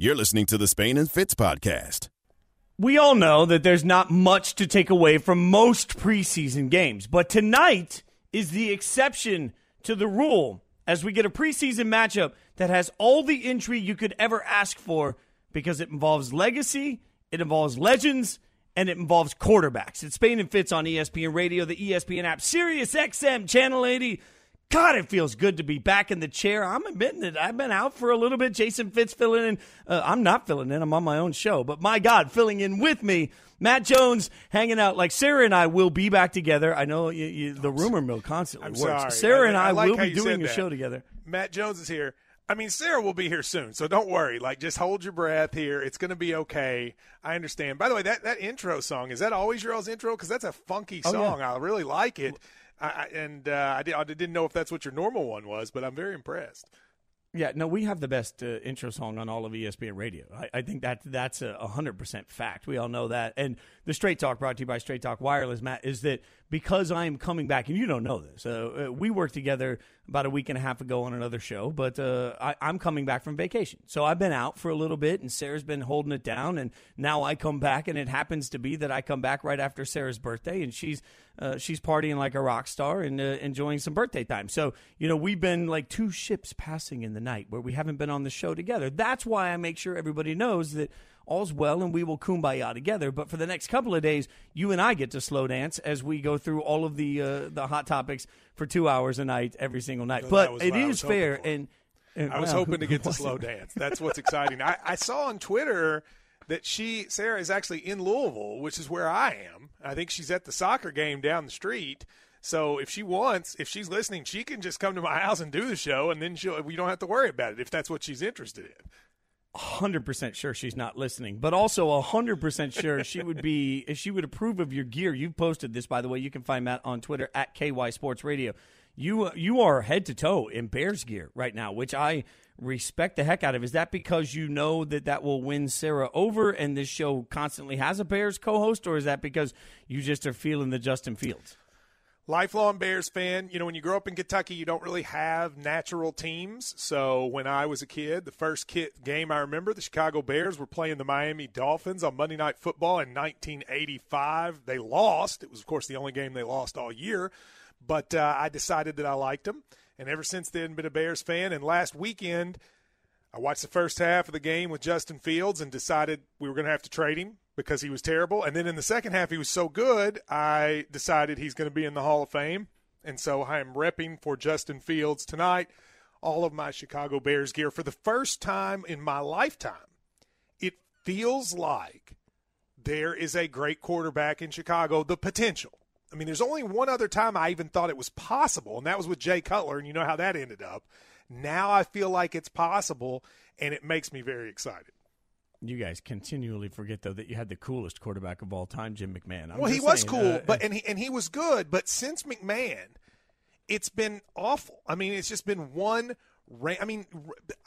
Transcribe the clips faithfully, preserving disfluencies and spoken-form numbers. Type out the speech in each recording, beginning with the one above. You're listening to the Spain and Fitz podcast. We all know that there's not much to take away from most preseason games, but tonight is the exception to the rule as we get a preseason matchup that has all the intrigue you could ever ask for because it involves legacy, it involves legends, and it involves quarterbacks. It's Spain and Fitz on E S P N Radio, the E S P N app, Sirius X M, Channel eighty. God, it feels good to be back in the chair. I'm admitting it. I've been out for a little bit. Jason Fitz filling in. Uh, I'm not filling in. I'm on my own show. But my God, filling in with me, Matt Jones hanging out. Like Sarah and I will be back together. I know you, you, the rumor mill constantly I'm works. Sorry. Sarah I, and I, I like will be doing a that. show together. Matt Jones is here. I mean, Sarah will be here soon, so don't worry. Like, just hold your breath here. It's going to be okay. I understand. By the way, that, that intro song, is that always your all's intro? Because that's a funky song. Oh, yeah. I really like it. Well, I, and uh, I, did, I didn't know if that's what your normal one was, but I'm very impressed. Yeah, no, we have the best uh, intro song on all of E S P N Radio. I, I think that that's a one hundred percent fact. We all know that. And the Straight Talk, brought to you by Straight Talk Wireless, Matt, is that because I am coming back, and you don't know this, uh, uh, we worked together about a week and a half ago on another show, but uh, I, I'm coming back from vacation. So I've been out for a little bit, and Sarah's been holding it down, and now I come back, and it happens to be that I come back right after Sarah's birthday, and she's uh, she's partying like a rock star and uh, enjoying some birthday time. So, you know, we've been like two ships passing in the night where we haven't been on the show together. That's why I make sure everybody knows that all's well and we will kumbaya together. But for the next couple of days, you and I get to slow dance as we go through all of the uh, the hot topics for two hours a night every single night. No, but it is fair. And, and I was wow, hoping to get to slow dance. That's what's exciting. I, I saw on Twitter that she, Sarah, is actually in Louisville, which is where I am. I think she's at the soccer game down the street. So if she wants, if she's listening, she can just come to my house and do the show, and then she'll, we don't have to worry about it if that's what she's interested in. one hundred percent sure she's not listening, but also one hundred percent sure she would be, if she would approve of your gear. You've posted this, by the way. You can find Matt on Twitter at K Y Sports Radio. You, you are head to toe in Bears gear right now, which I respect the heck out of. Is that because you know that that will win Sarah over and this show constantly has a Bears co-host, or is that because you just are feeling the Justin Fields? Lifelong Bears fan. You know, when you grow up in Kentucky, you don't really have natural teams. So when I was a kid, the first kid game I remember, the Chicago Bears were playing the Miami Dolphins on Monday Night Football in nineteen eighty-five. They lost. It was, of course, the only game they lost all year. But uh, I decided that I liked them. And ever since then, been a Bears fan. And last weekend, I watched the first half of the game with Justin Fields and decided we were going to have to trade him, because he was terrible. And then in the second half, he was so good, I decided he's going to be in the Hall of Fame. And so I am repping for Justin Fields tonight. All of my Chicago Bears gear. For the first time in my lifetime, it feels like there is a great quarterback in Chicago, the potential. I mean, there's only one other time I even thought it was possible, and that was with Jay Cutler, and you know how that ended up. Now I feel like it's possible, and it makes me very excited. You guys continually forget, though, that you had the coolest quarterback of all time, Jim McMahon. I'm well, he was saying, cool, uh, but and he and he was good. But since McMahon, it's been awful. I mean, it's just been one. Ra- I mean,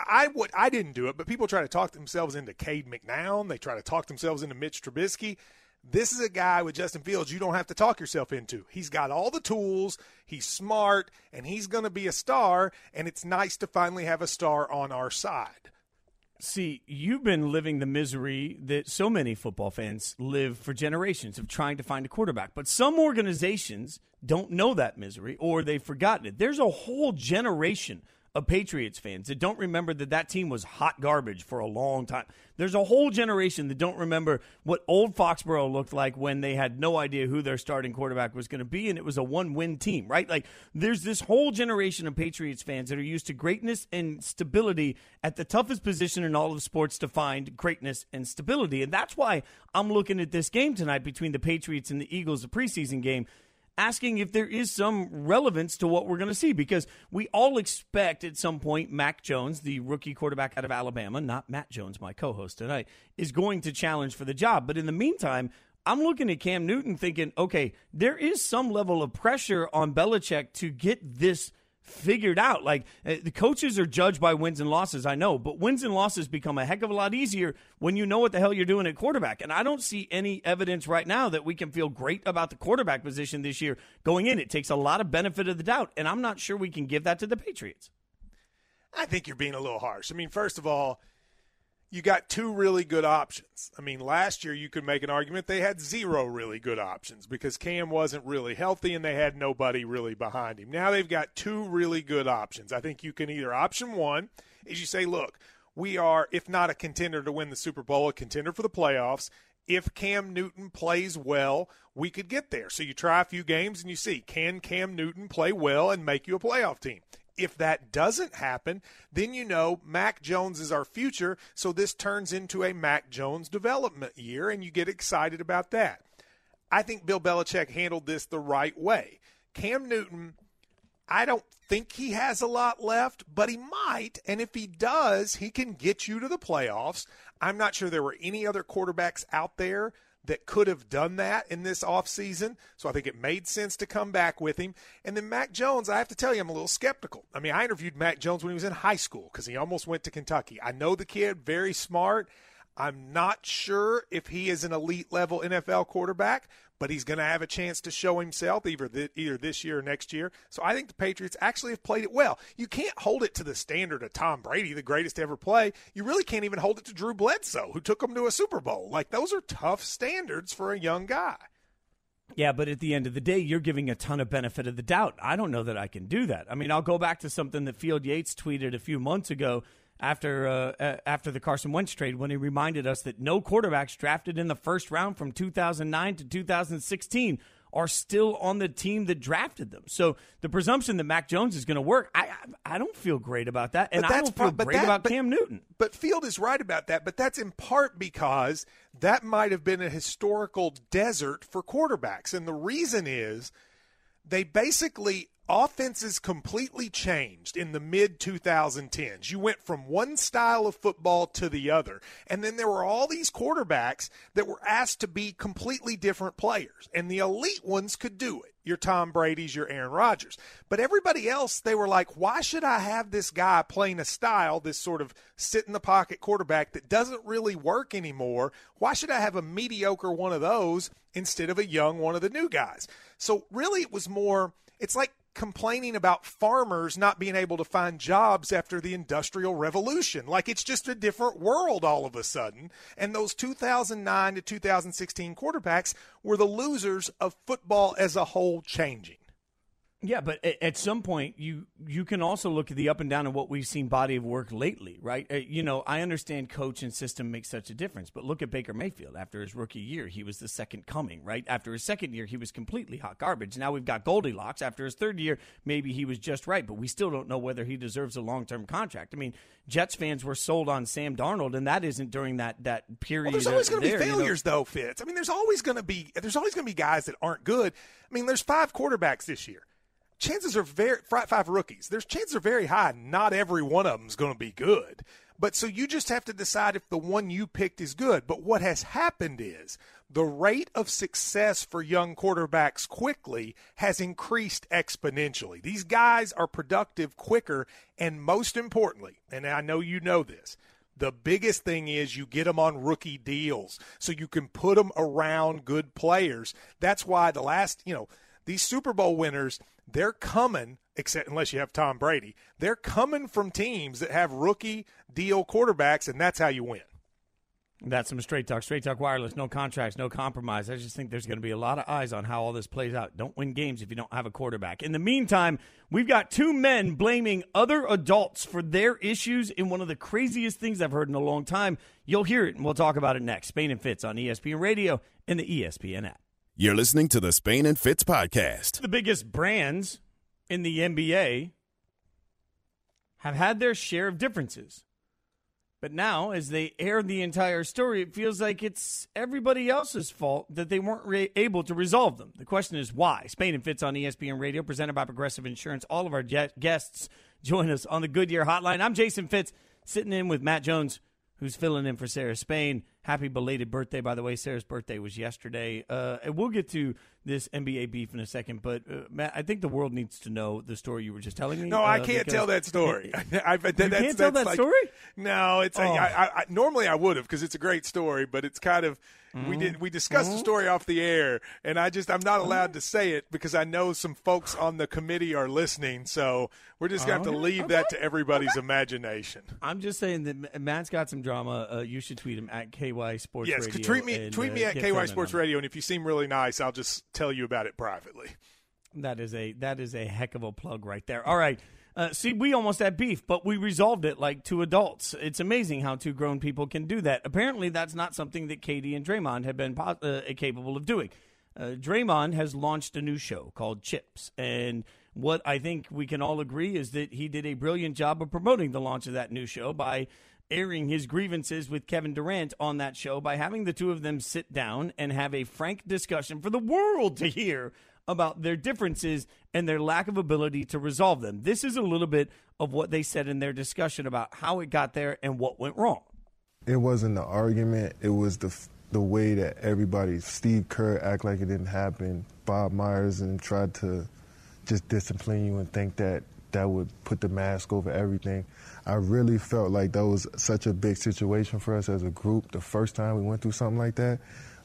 I would I didn't do it, but people try to talk themselves into Cade McNown. They try to talk themselves into Mitch Trubisky. This is a guy with Justin Fields you don't have to talk yourself into. He's got all the tools. He's smart, and he's going to be a star. And it's nice to finally have a star on our side. See, you've been living the misery that so many football fans live for generations of trying to find a quarterback. But some organizations don't know that misery, or they've forgotten it. There's a whole generation of Patriots fans that don't remember that that team was hot garbage for a long time. There's a whole generation that don't remember what old Foxborough looked like when they had no idea who their starting quarterback was going to be, and it was a one-win team, right? Like, there's this whole generation of Patriots fans that are used to greatness and stability at the toughest position in all of sports to find greatness and stability. And that's why I'm looking at this game tonight between the Patriots and the Eagles, the preseason game, asking if there is some relevance to what we're going to see, because we all expect at some point Mac Jones, the rookie quarterback out of Alabama, not Matt Jones, my co-host tonight, is going to challenge for the job. But in the meantime, I'm looking at Cam Newton thinking, okay, there is some level of pressure on Belichick to get this figured out. Like, uh, the coaches are judged by wins and losses, I know, but wins and losses become a heck of a lot easier when you know what the hell you're doing at quarterback. And I don't see any evidence right now that we can feel great about the quarterback position this year going in. It takes a lot of benefit of the doubt, and I'm not sure we can give that to the Patriots. I think you're being a little harsh. I mean, first of all, you got two really good options. I mean, last year you could make an argument they had zero really good options because Cam wasn't really healthy and they had nobody really behind him. Now they've got two really good options. I think you can either option one is you say, look, we are, if not a contender to win the Super Bowl, a contender for the playoffs. If Cam Newton plays well, we could get there. So you try a few games and you see, can Cam Newton play well and make you a playoff team? If that doesn't happen, then you know Mac Jones is our future, so this turns into a Mac Jones development year, and you get excited about that. I think Bill Belichick handled this the right way. Cam Newton, I don't think he has a lot left, but he might, and if he does, he can get you to the playoffs. I'm not sure there were any other quarterbacks out there that could have done that in this offseason. So I think it made sense to come back with him. And then Mac Jones, I have to tell you, I'm a little skeptical. I mean, I interviewed Mac Jones when he was in high school because he almost went to Kentucky. I know the kid, very smart. I'm not sure if he is an elite-level N F L quarterback, but he's going to have a chance to show himself either th- either this year or next year. So I think the Patriots actually have played it well. You can't hold it to the standard of Tom Brady, the greatest to ever play. You really can't even hold it to Drew Bledsoe, who took him to a Super Bowl. Like, those are tough standards for a young guy. Yeah, but at the end of the day, you're giving a ton of benefit of the doubt. I don't know that I can do that. I mean, I'll go back to something that Field Yates tweeted a few months ago, after uh, after the Carson Wentz trade, when he reminded us that no quarterbacks drafted in the first round from two thousand nine to two thousand sixteen are still on the team that drafted them. So the presumption that Mac Jones is going to work, I I don't feel great about that, and I don't feel great that, about but, Cam Newton. But Field is right about that, but that's in part because that might have been a historical desert for quarterbacks, and the reason is they basically – offenses completely changed in the mid twenty tens. You went from one style of football to the other. And then there were all these quarterbacks that were asked to be completely different players. And the elite ones could do it. Your Tom Brady's, your Aaron Rodgers. But everybody else, they were like, why should I have this guy playing a style, this sort of sit-in-the-pocket quarterback that doesn't really work anymore? Why should I have a mediocre one of those instead of a young one of the new guys? So really it was more, it's like complaining about farmers not being able to find jobs after the Industrial Revolution. Like, it's just a different world all of a sudden. And those two thousand nine to two thousand sixteen quarterbacks were the losers of football as a whole changing. Yeah, but at some point, you you can also look at the up and down of what we've seen body of work lately, right? You know, I understand coach and system make such a difference, but look at Baker Mayfield. After his rookie year, he was the second coming, right? After his second year, he was completely hot garbage. Now we've got Goldilocks. After his third year, maybe he was just right, but we still don't know whether he deserves a long-term contract. I mean, Jets fans were sold on Sam Darnold, and that isn't during that that period. Well, there's always going to be failures, you know? though, Fitz. I mean, there's always going to be there's always going to be guys that aren't good. I mean, there's five quarterbacks this year. Chances are very five rookies. There's chances are very high. Not every one of them is going to be good. But so you just have to decide if the one you picked is good. But what has happened is the rate of success for young quarterbacks quickly has increased exponentially. These guys are productive quicker. And most importantly, and I know you know this, the biggest thing is you get them on rookie deals so you can put them around good players. That's why the last, you know, these Super Bowl winners, they're coming, except unless you have Tom Brady, they're coming from teams that have rookie deal quarterbacks, and that's how you win. That's some straight talk. Straight Talk Wireless, no contracts, no compromise. I just think there's going to be a lot of eyes on how all this plays out. Don't win games if you don't have a quarterback. In the meantime, we've got two men blaming other adults for their issues in one of the craziest things I've heard in a long time. You'll hear it, and we'll talk about it next. Spain and Fitz on E S P N Radio and the E S P N app. You're listening to the Spain and Fitz podcast. The biggest brands in the N B A have had their share of differences. But now, as they air the entire story, it feels like it's everybody else's fault that they weren't re- able to resolve them. The question is why? Spain and Fitz on E S P N Radio, presented by Progressive Insurance. All of our je- guests join us on the Goodyear Hotline. I'm Jason Fitz, sitting in with Matt Jones, who's filling in for Sarah Spain. Happy belated birthday, by the way. Sarah's birthday was yesterday. Uh, and we'll get to this N B A beef in a second, but uh, Matt, I think the world needs to know the story you were just telling me. No, uh, I can't tell that story. I, that, you that's, can't tell that's that like, story? No, it's. Oh. A, I, I, normally I would have because it's a great story, but it's kind of mm-hmm. we did we discussed mm-hmm. the story off the air, and I just I'm not allowed mm-hmm. to say it because I know some folks on the committee are listening, so we're just going to have to leave okay. that to everybody's okay. imagination. I'm just saying that Matt's got some drama. Uh, you should tweet him at K Y Sports yes, Radio. Yes, tweet me and, tweet uh, me at K Y Sports Radio, and if you seem really nice, I'll just tell you about it privately. That is a that is a heck of a plug right there. All right. Uh, see, we almost had beef, but we resolved it like two adults. It's amazing how two grown people can do that. Apparently, that's not something that Katie and Draymond have been uh, capable of doing. Uh, Draymond has launched a new show called Chips, and what I think we can all agree is that he did a brilliant job of promoting the launch of that new show by airing his grievances with Kevin Durant on that show by having the two of them sit down and have a frank discussion for the world to hear about their differences and their lack of ability to resolve them. This is a little bit of what they said in their discussion about how it got there and what went wrong. It wasn't the argument. It was the the way that everybody, Steve Kerr, act like it didn't happen. Bob Myers and tried to just discipline you and think that that would put the mask over everything. I really felt like that was such a big situation for us as a group. The first time we went through something like that,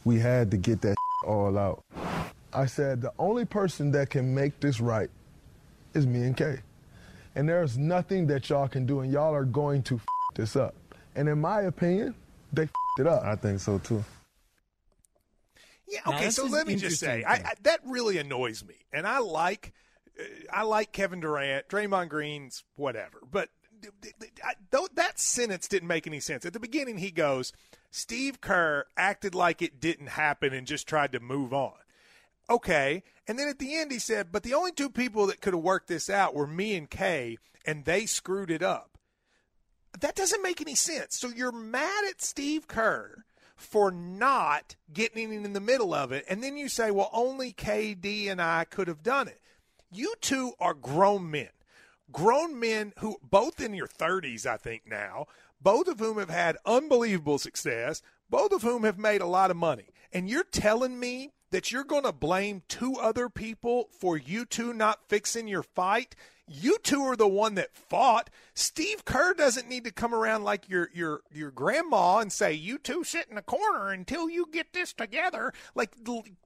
we had to get that all out. I said, the only person that can make this right is me and Kay. And there's nothing that y'all can do, and y'all are going to f this up. And in my opinion, they f it up. I think so, too. Yeah, okay, now, so let me just say, I, I, that really annoys me. And I like I like Kevin Durant, Draymond Green's whatever. But I, that sentence didn't make any sense. At the beginning, he goes, Steve Kerr acted like it didn't happen and just tried to move on. Okay, and then at the end he said, but the only two people that could have worked this out were me and Kay, and they screwed it up. That doesn't make any sense. So you're mad at Steve Kerr for not getting in the middle of it, and then you say, well, only K D and I could have done it. You two are grown men, grown men who both in your thirties, I think now, both of whom have had unbelievable success, both of whom have made a lot of money, and you're telling me that you're going to blame two other people for you two not fixing your fight? You two are the one that fought. Steve Kerr doesn't need to come around like your your your grandma and say, you two sit in a corner until you get this together. Like,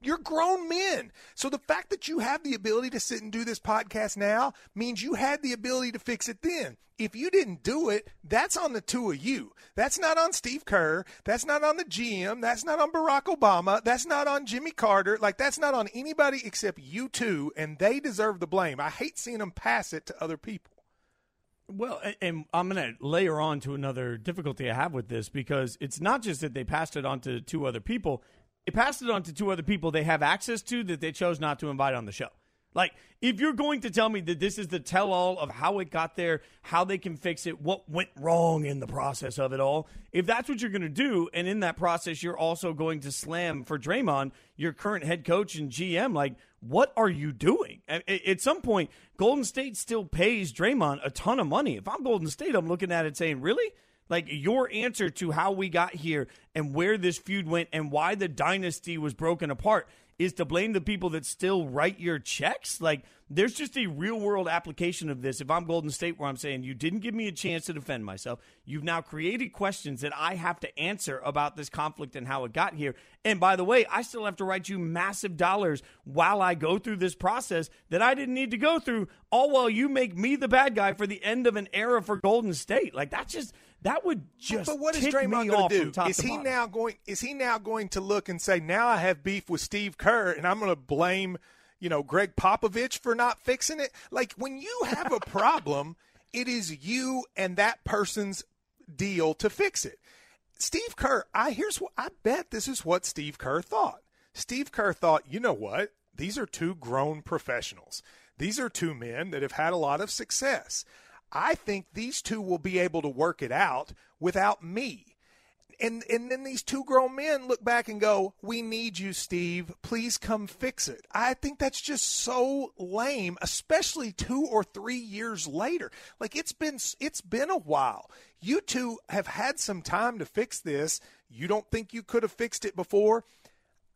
you're grown men. So the fact that you have the ability to sit and do this podcast now means you had the ability to fix it then. If you didn't do it, that's on the two of you. That's not on Steve Kerr. That's not on the G M. That's not on Barack Obama. That's not on Jimmy Carter. Like, that's not on anybody except you two, and they deserve the blame. I hate seeing them pass it to other people. Well, and I'm going to layer on to another difficulty I have with this, because it's not just that they passed it on to two other people. They passed it on to two other people they have access to that they chose not to invite on the show. Like, if you're going to tell me that this is the tell-all of how it got there, how they can fix it, what went wrong in the process of it all, if that's what you're going to do, and in that process you're also going to slam for Draymond, your current head coach and G M, like, what are you doing? At some point, Golden State still pays Draymond a ton of money. If I'm Golden State, I'm looking at it saying, really? Like, your answer to how we got here and where this feud went and why the dynasty was broken apart is to blame the people that still write your checks? Like, there's just a real-world application of this. If I'm Golden State, where I'm saying, you didn't give me a chance to defend myself, you've now created questions that I have to answer about this conflict and how it got here. And by the way, I still have to write you massive dollars while I go through this process that I didn't need to go through, all while you make me the bad guy for the end of an era for Golden State. Like, that's just... That would just but, but what is tick Draymond me off do? From top is to he bottom. Now going? Is he now going to look and say, now I have beef with Steve Kerr, and I'm going to blame, you know, Greg Popovich for not fixing it? Like, when you have a problem, it is you and that person's deal to fix it. Steve Kerr, I here's what I bet this is what Steve Kerr thought. Steve Kerr thought, you know what? These are two grown professionals. These are two men that have had a lot of success. I think these two will be able to work it out without me. And and then these two grown men look back and go, we need you, Steve. Please come fix it. I think that's just so lame, especially two or three years later. Like, it's been it's been a while. You two have had some time to fix this. You don't think you could have fixed it before?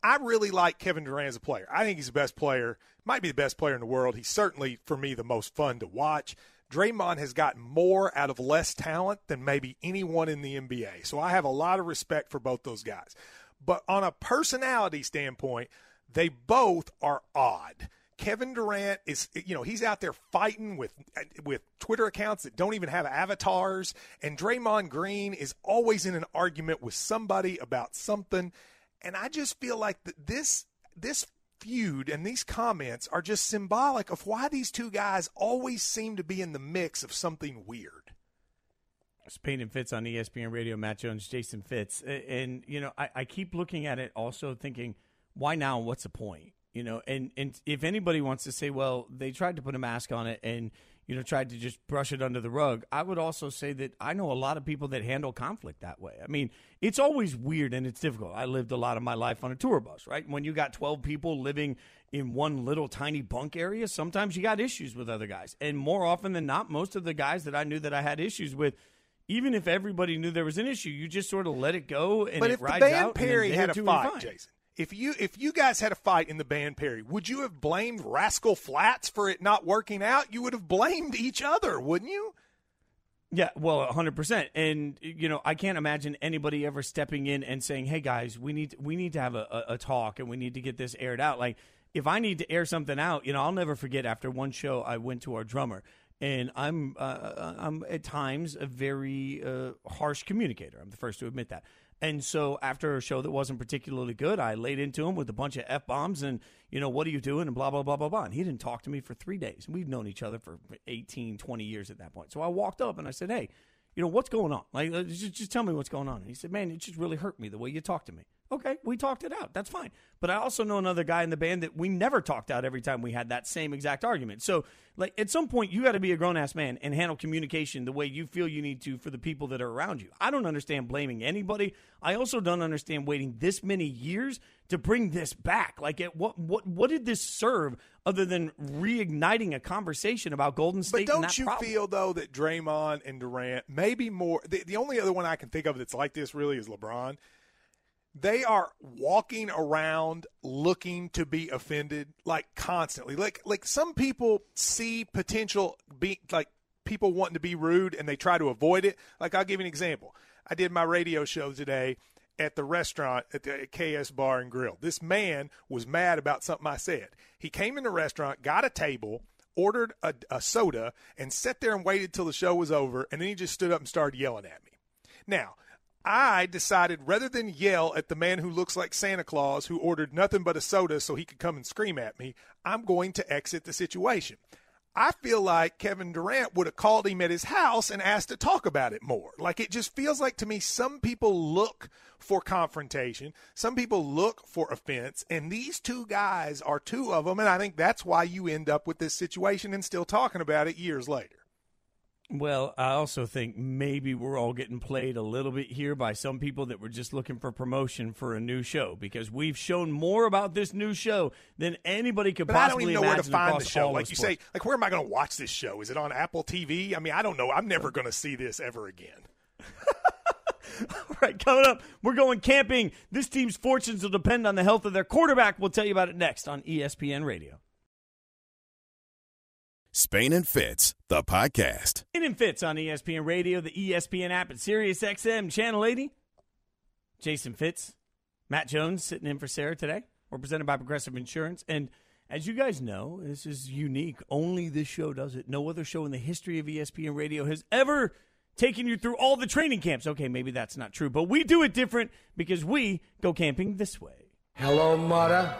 I really like Kevin Durant as a player. I think he's the best player, might be the best player in the world. He's certainly, for me, the most fun to watch. Draymond has gotten more out of less talent than maybe anyone in the N B A. So I have a lot of respect for both those guys. But on a personality standpoint, they both are odd. Kevin Durant is, you know, he's out there fighting with with Twitter accounts that don't even have avatars. And Draymond Green is always in an argument with somebody about something. And I just feel like this this feud and these comments are just symbolic of why these two guys always seem to be in the mix of something weird. Spain and Fitz on E S P N Radio, Matt Jones, Jason Fitz. And, you know, I, I keep looking at it also thinking, why now? What's the point? You know, and, and if anybody wants to say, well, they tried to put a mask on it and, you know, tried to just brush it under the rug, I would also say that I know a lot of people that handle conflict that way. I mean, it's always weird and it's difficult. I lived a lot of my life on a tour bus, right? When you got twelve people living in one little tiny bunk area, sometimes you got issues with other guys. And more often than not, most of the guys that I knew that I had issues with, even if everybody knew there was an issue, you just sort of let it go and it rides out. But if the band Perry had a fight, Jason, If you if you guys had a fight in the band, Perry, would you have blamed Rascal Flatts for it not working out? You would have blamed each other, wouldn't you? Yeah, well, one hundred percent. And, you know, I can't imagine anybody ever stepping in and saying, hey, guys, we need we need to have a, a, a talk and we need to get this aired out. Like, if I need to air something out, you know, I'll never forget after one show I went to our drummer. And I'm uh, I'm at times a very uh, harsh communicator. I'm the first to admit that. And so after a show that wasn't particularly good, I laid into him with a bunch of F-bombs and, you know, what are you doing and blah, blah, blah, blah, blah. And he didn't talk to me for three days. We've known each other for eighteen, twenty years at that point. So I walked up and I said, hey, you know, what's going on? Like, just, just tell me what's going on. And he said, man, it just really hurt me the way you talked to me. Okay, we talked it out. That's fine. But I also know another guy in the band that we never talked out every time we had that same exact argument. So, like, at some point, you got to be a grown-ass man and handle communication the way you feel you need to for the people that are around you. I don't understand blaming anybody. I also don't understand waiting this many years to bring this back. Like, at what what what did this serve other than reigniting a conversation about Golden State? But don't and that you problem? Feel, though, that Draymond and Durant, maybe more the, – the only other one I can think of that's like this really is LeBron. They are walking around looking to be offended, like, constantly. Like, like some people see potential, be, like, people wanting to be rude, and they try to avoid it. Like, I'll give you an example. I did my radio show today at the restaurant at the K S Bar and Grill. This man was mad about something I said. He came in the restaurant, got a table, ordered a, a soda, and sat there and waited till the show was over, and then he just stood up and started yelling at me. Now, I decided rather than yell at the man who looks like Santa Claus who ordered nothing but a soda so he could come and scream at me, I'm going to exit the situation. I feel like Kevin Durant would have called him at his house and asked to talk about it more. Like, it just feels like to me some people look for confrontation. Some people look for offense. And these two guys are two of them. And I think that's why you end up with this situation and still talking about it years later. Well, I also think maybe we're all getting played a little bit here by some people that were just looking for promotion for a new show because we've shown more about this new show than anybody could but possibly imagine. I don't even know where to find the show. Like you sports. say, like, where am I going to watch this show? Is it on Apple T V? I mean, I don't know. I'm never going to see this ever again. All right, coming up, we're going camping. This team's fortunes will depend on the health of their quarterback. We'll tell you about it next on E S P N Radio. Spain and Fitz, the podcast. Spain and Fitz on E S P N Radio, the E S P N app, and Sirius X M, Channel eighty. Jason Fitz, Matt Jones sitting in for Sarah today. We're presented by Progressive Insurance. And as you guys know, this is unique. Only this show does it. No other show in the history of E S P N Radio has ever taken you through all the training camps. Okay, maybe that's not true, but we do it different because we go camping this way. Hello, mother.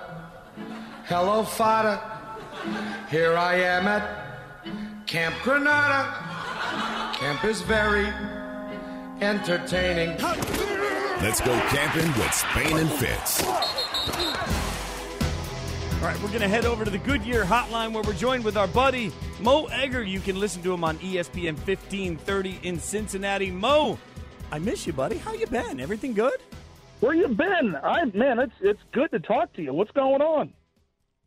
Hello, father. Here I am at Camp Granada. Camp is very entertaining. Let's go camping with Spain and Fitz. All right, we're going to head over to the Goodyear Hotline where we're joined with our buddy Mo Egger. You can listen to him on E S P N fifteen thirty in Cincinnati. Mo, I miss you, buddy. How you been? Everything good? Where you been? I man, it's it's good to talk to you. What's going on?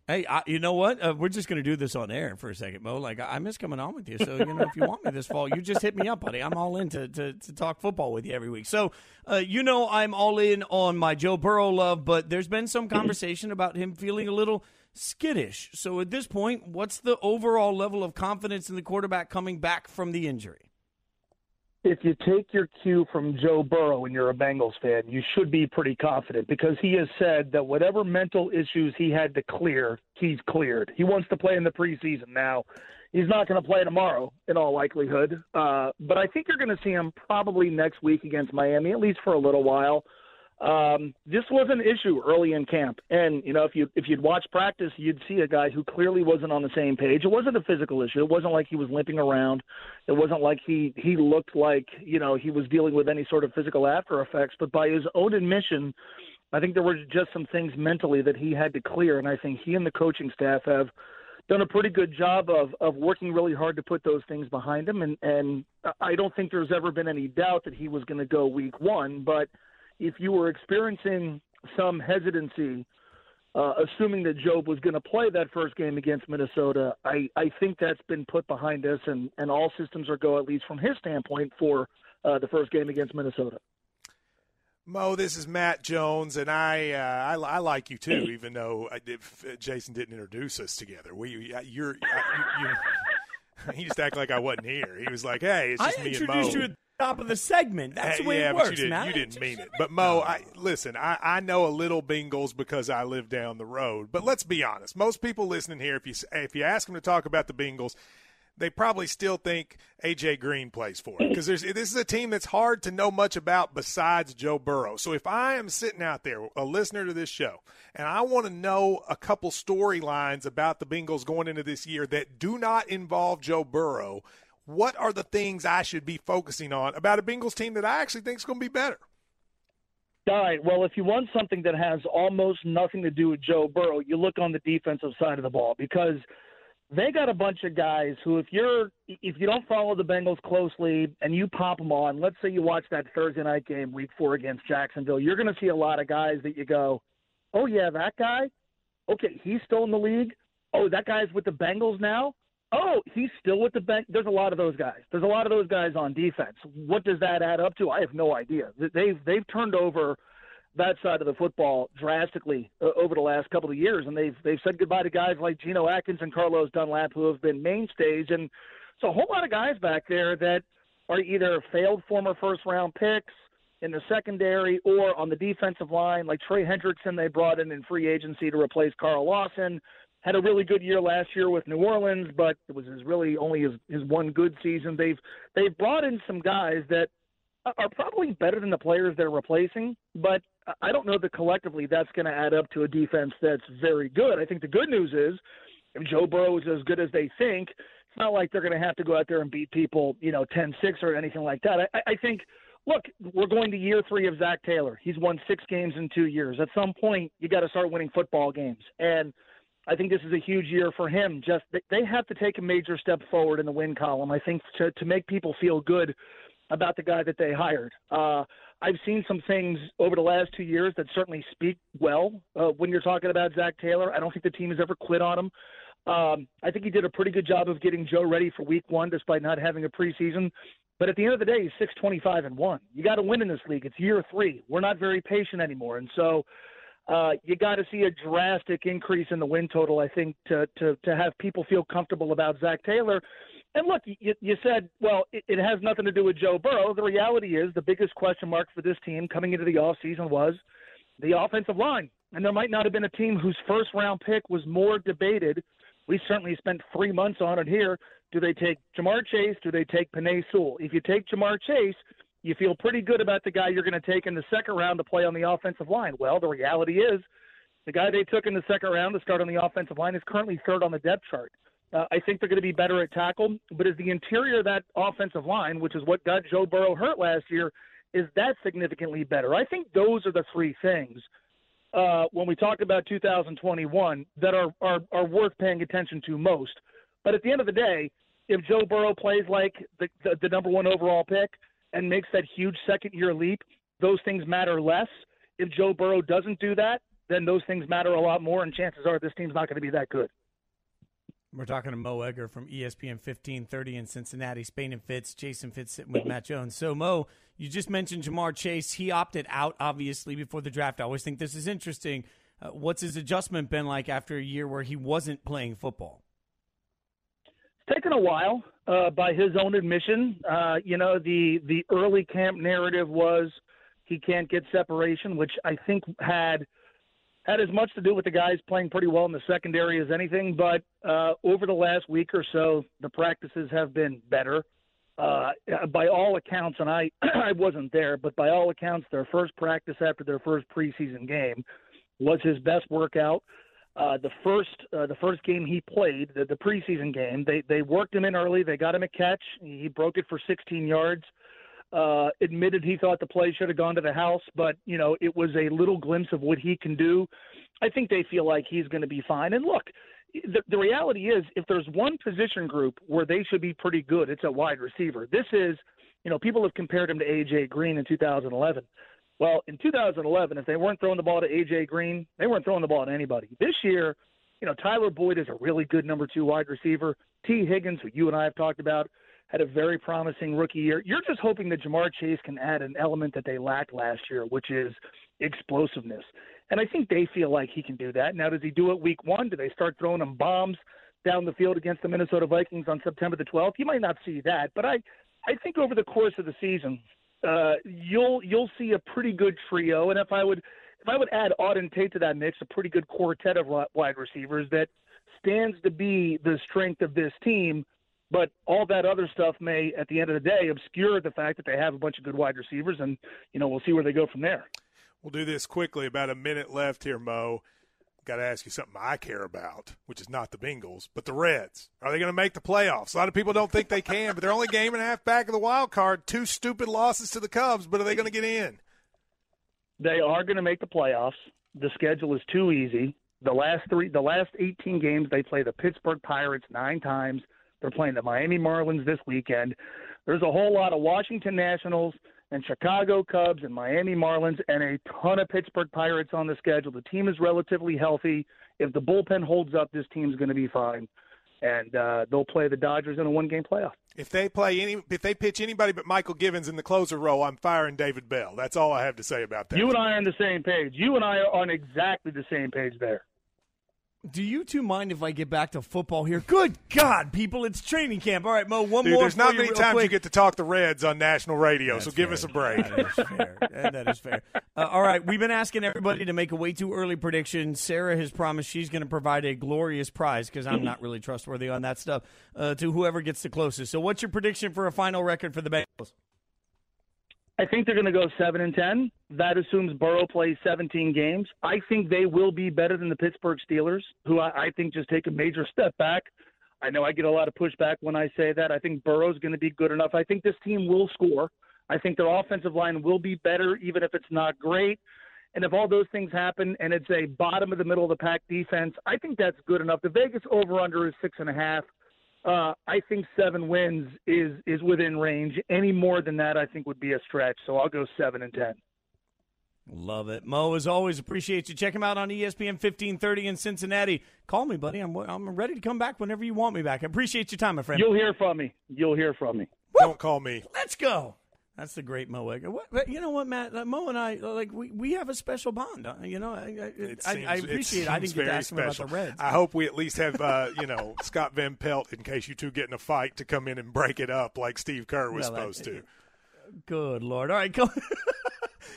Hey, I, you know what? Uh, we're just going to do this on air for a second, Mo. Like, I, I miss coming on with you. So, you know, if you want me this fall, you just hit me up, buddy. I'm all in to, to, to talk football with you every week. So, uh, you know, I'm all in on my Joe Burrow love, but there's been some conversation about him feeling a little skittish. So, at this point, what's the overall level of confidence in the quarterback coming back from the injury? If you take your cue from Joe Burrow and you're a Bengals fan, you should be pretty confident because he has said that whatever mental issues he had to clear, he's cleared. He wants to play in the preseason now. He's not going to play tomorrow in all likelihood. Uh, but I think you're going to see him probably next week against Miami, at least for a little while. Um, this was an issue early in camp. And, you know, if, you, if you'd watch practice, you'd see a guy who clearly wasn't on the same page. It wasn't a physical issue. It wasn't like he was limping around. It wasn't like he, he looked like, you know, he was dealing with any sort of physical after effects. But by his own admission, I think there were just some things mentally that he had to clear. And I think he and the coaching staff have done a pretty good job of, of working really hard to put those things behind him. And, and I don't think there's ever been any doubt that he was going to go week one. But if you were experiencing some hesitancy, uh, assuming that Job was going to play that first game against Minnesota, I, I think that's been put behind us, and, and all systems are go, at least from his standpoint, for uh, the first game against Minnesota. Mo, this is Matt Jones, and I uh, I, I like you too, even though I did, Jason didn't introduce us together. We you're you, you, you just act like I wasn't here. He was like, "Hey, it's just I me and Mo." I introduced you. At- Top of the segment. That's the way yeah, it works. Yeah, but you didn't, you didn't mean it. But, Mo, I, listen, I, I know a little Bengals because I live down the road. But let's be honest. Most people listening here, if you if you ask them to talk about the Bengals, they probably still think A J. Green plays for it. Because this is a team that's hard to know much about besides Joe Burrow. So if I am sitting out there, a listener to this show, and I want to know a couple storylines about the Bengals going into this year that do not involve Joe Burrow, what are the things I should be focusing on about a Bengals team that I actually think is going to be better? All right. Well, if you want something that has almost nothing to do with Joe Burrow, you look on the defensive side of the ball because they got a bunch of guys who, if you're if you don't follow the Bengals closely and you pop them on, let's say you watch that Thursday night game, week four against Jacksonville, you're going to see a lot of guys that you go, oh, yeah, that guy? Okay, he's still in the league? Oh, that guy's with the Bengals now? Oh, he's still with the bench. There's a lot of those guys. There's a lot of those guys on defense. What does that add up to? I have no idea. They've they've turned over that side of the football drastically uh, over the last couple of years, and they've they've said goodbye to guys like Geno Atkins and Carlos Dunlap, who have been mainstays. And so a whole lot of guys back there that are either failed former first-round picks in the secondary or on the defensive line, like Trey Hendrickson they brought in in free agency to replace Carl Lawson. Had a really good year last year with New Orleans, but it was his really only his, his one good season. They've they've brought in some guys that are probably better than the players they're replacing, but I don't know that collectively that's going to add up to a defense that's very good. I think the good news is if Joe Burrow is as good as they think, it's not like they're going to have to go out there and beat people, you know, ten six or anything like that. I, I think – look, we're going to year three of Zach Taylor. He's won six games in two years. At some point, you got to start winning football games. And I think this is a huge year for him. Just they have to take a major step forward in the win column, I think, to, to make people feel good about the guy that they hired. Uh, I've seen some things over the last two years that certainly speak well uh, when you're talking about Zach Taylor. I don't think the team has ever quit on him. Um, I think he did a pretty good job of getting Joe ready for week one despite not having a preseason. But at the end of the day, he's six twenty-five and one. You got to win in this league. It's year three. We're not very patient anymore. And so uh, you got to see a drastic increase in the win total, I think, to to to have people feel comfortable about Zach Taylor. And look, you, you said, well, it, it has nothing to do with Joe Burrow. The reality is the biggest question mark for this team coming into the offseason was the offensive line. And there might not have been a team whose first-round pick was more debated. We certainly spent three months on it here. Do they take Jamar Chase? Do they take Penei Sewell? If you take Jamar Chase, you feel pretty good about the guy you're going to take in the second round to play on the offensive line. Well, the reality is the guy they took in the second round to start on the offensive line is currently third on the depth chart. Uh, I think they're going to be better at tackle, but is the interior of that offensive line, which is what got Joe Burrow hurt last year, is that significantly better? I think those are the three things uh, when we talk about two thousand twenty-one that are, are, are worth paying attention to most. But at the end of the day, if Joe Burrow plays like the, the, the number one overall pick, and makes that huge second-year leap, those things matter less. If Joe Burrow doesn't do that, then those things matter a lot more, and chances are this team's not going to be that good. We're talking to Mo Egger from E S P N fifteen thirty in Cincinnati. Spain and Fitz, Jason Fitz sitting with Matt Jones. So, Mo, you just mentioned Jamar Chase. He opted out, obviously, before the draft. I always think this is interesting. Uh, what's his adjustment been like after a year where he wasn't playing football? It's taken a while, uh, by his own admission. Uh, you know, the, the early camp narrative was he can't get separation, which I think had – had as much to do with the guys playing pretty well in the secondary as anything, but uh, over the last week or so, the practices have been better. Uh, by all accounts, and I, I wasn't there, but by all accounts, their first practice after their first preseason game was his best workout. Uh, the first uh, the first game he played, the, the preseason game, they, they worked him in early. They got him a catch. He broke it for sixteen yards. Uh, admitted he thought the play should have gone to the house, but, you know, it was a little glimpse of what he can do. I think they feel like he's going to be fine. And look, the, the reality is if there's one position group where they should be pretty good, it's a wide receiver. This is, you know, people have compared him to A J. Green in two thousand eleven. Well, in two thousand eleven, if they weren't throwing the ball to A J. Green, they weren't throwing the ball to anybody. This year, you know, Tyler Boyd is a really good number two wide receiver. T. Higgins, who you and I have talked about, had a very promising rookie year. You're just hoping that Jamar Chase can add an element that they lacked last year, which is explosiveness. And I think they feel like he can do that. Now, does he do it week one? Do they start throwing him bombs down the field against the Minnesota Vikings on September the twelfth? You might not see that, but I, I think over the course of the season, uh, you'll you'll see a pretty good trio. And if I would if I would add Auden Tate to that mix, a pretty good quartet of wide receivers that stands to be the strength of this team. But all that other stuff may, at the end of the day, obscure the fact that they have a bunch of good wide receivers, and, you know, we'll see where they go from there. We'll do this quickly. About a minute left here, Mo. Got to ask you something I care about, which is not the Bengals, but the Reds. Are they going to make the playoffs? A lot of people don't think they can, but they're only game and a half back of the wild card. Two stupid losses to the Cubs, but are they going to get in? They are going to make the playoffs. The schedule is too easy. The last three, the last eighteen games, they play the Pittsburgh Pirates nine times. They're playing the Miami Marlins this weekend. There's a whole lot of Washington Nationals and Chicago Cubs and Miami Marlins and a ton of Pittsburgh Pirates on the schedule. The team is relatively healthy. If the bullpen holds up, this team's going to be fine. And uh, they'll play the Dodgers in a one-game playoff. If they play any, if they pitch anybody but Michael Givens in the closer role, I'm firing David Bell. That's all I have to say about that. You and I are on the same page. You and I are on exactly the same page there. Do you two mind if I get back to football here? Good God, people, it's training camp. All right, Mo, one Dude, more. There's not many times quick. you get to talk the Reds on national radio, That's so give fair. us a break. That is fair. That is fair. Uh, all right, we've been asking everybody to make a way too early prediction. Sarah has promised she's going to provide a glorious prize because I'm not really trustworthy on that stuff uh, to whoever gets the closest. So what's your prediction for a final record for the Bengals? I think they're going to go seven and ten. That assumes Burrow plays seventeen games. I think they will be better than the Pittsburgh Steelers, who I, I think just take a major step back. I know I get a lot of pushback when I say that. I think Burrow's going to be good enough. I think this team will score. I think their offensive line will be better, even if it's not great. And if all those things happen and it's a bottom of the middle of the pack defense, I think that's good enough. The Vegas over-under is six and a half. Uh, I think seven wins is is within range. Any more than that, I think, would be a stretch. So I'll go seven and ten. Love it, Mo. As always, appreciate you. Check him out on E S P N fifteen thirty in Cincinnati. Call me, buddy. I'm I'm ready to come back whenever you want me back. I appreciate your time, my friend. You'll hear from me. You'll hear from me. Woo! Don't call me. Let's go. That's the great Mo Egger. What, you know what, Matt? Like, Mo and I, like we, we have a special bond. You know, I, I, it I, seems, I appreciate it. I didn't get to ask him about the Reds. I hope we at least have, uh, you know, Scott Van Pelt, in case you two get in a fight, to come in and break it up like Steve Kerr was no, supposed that, to. Good Lord. All right. Come,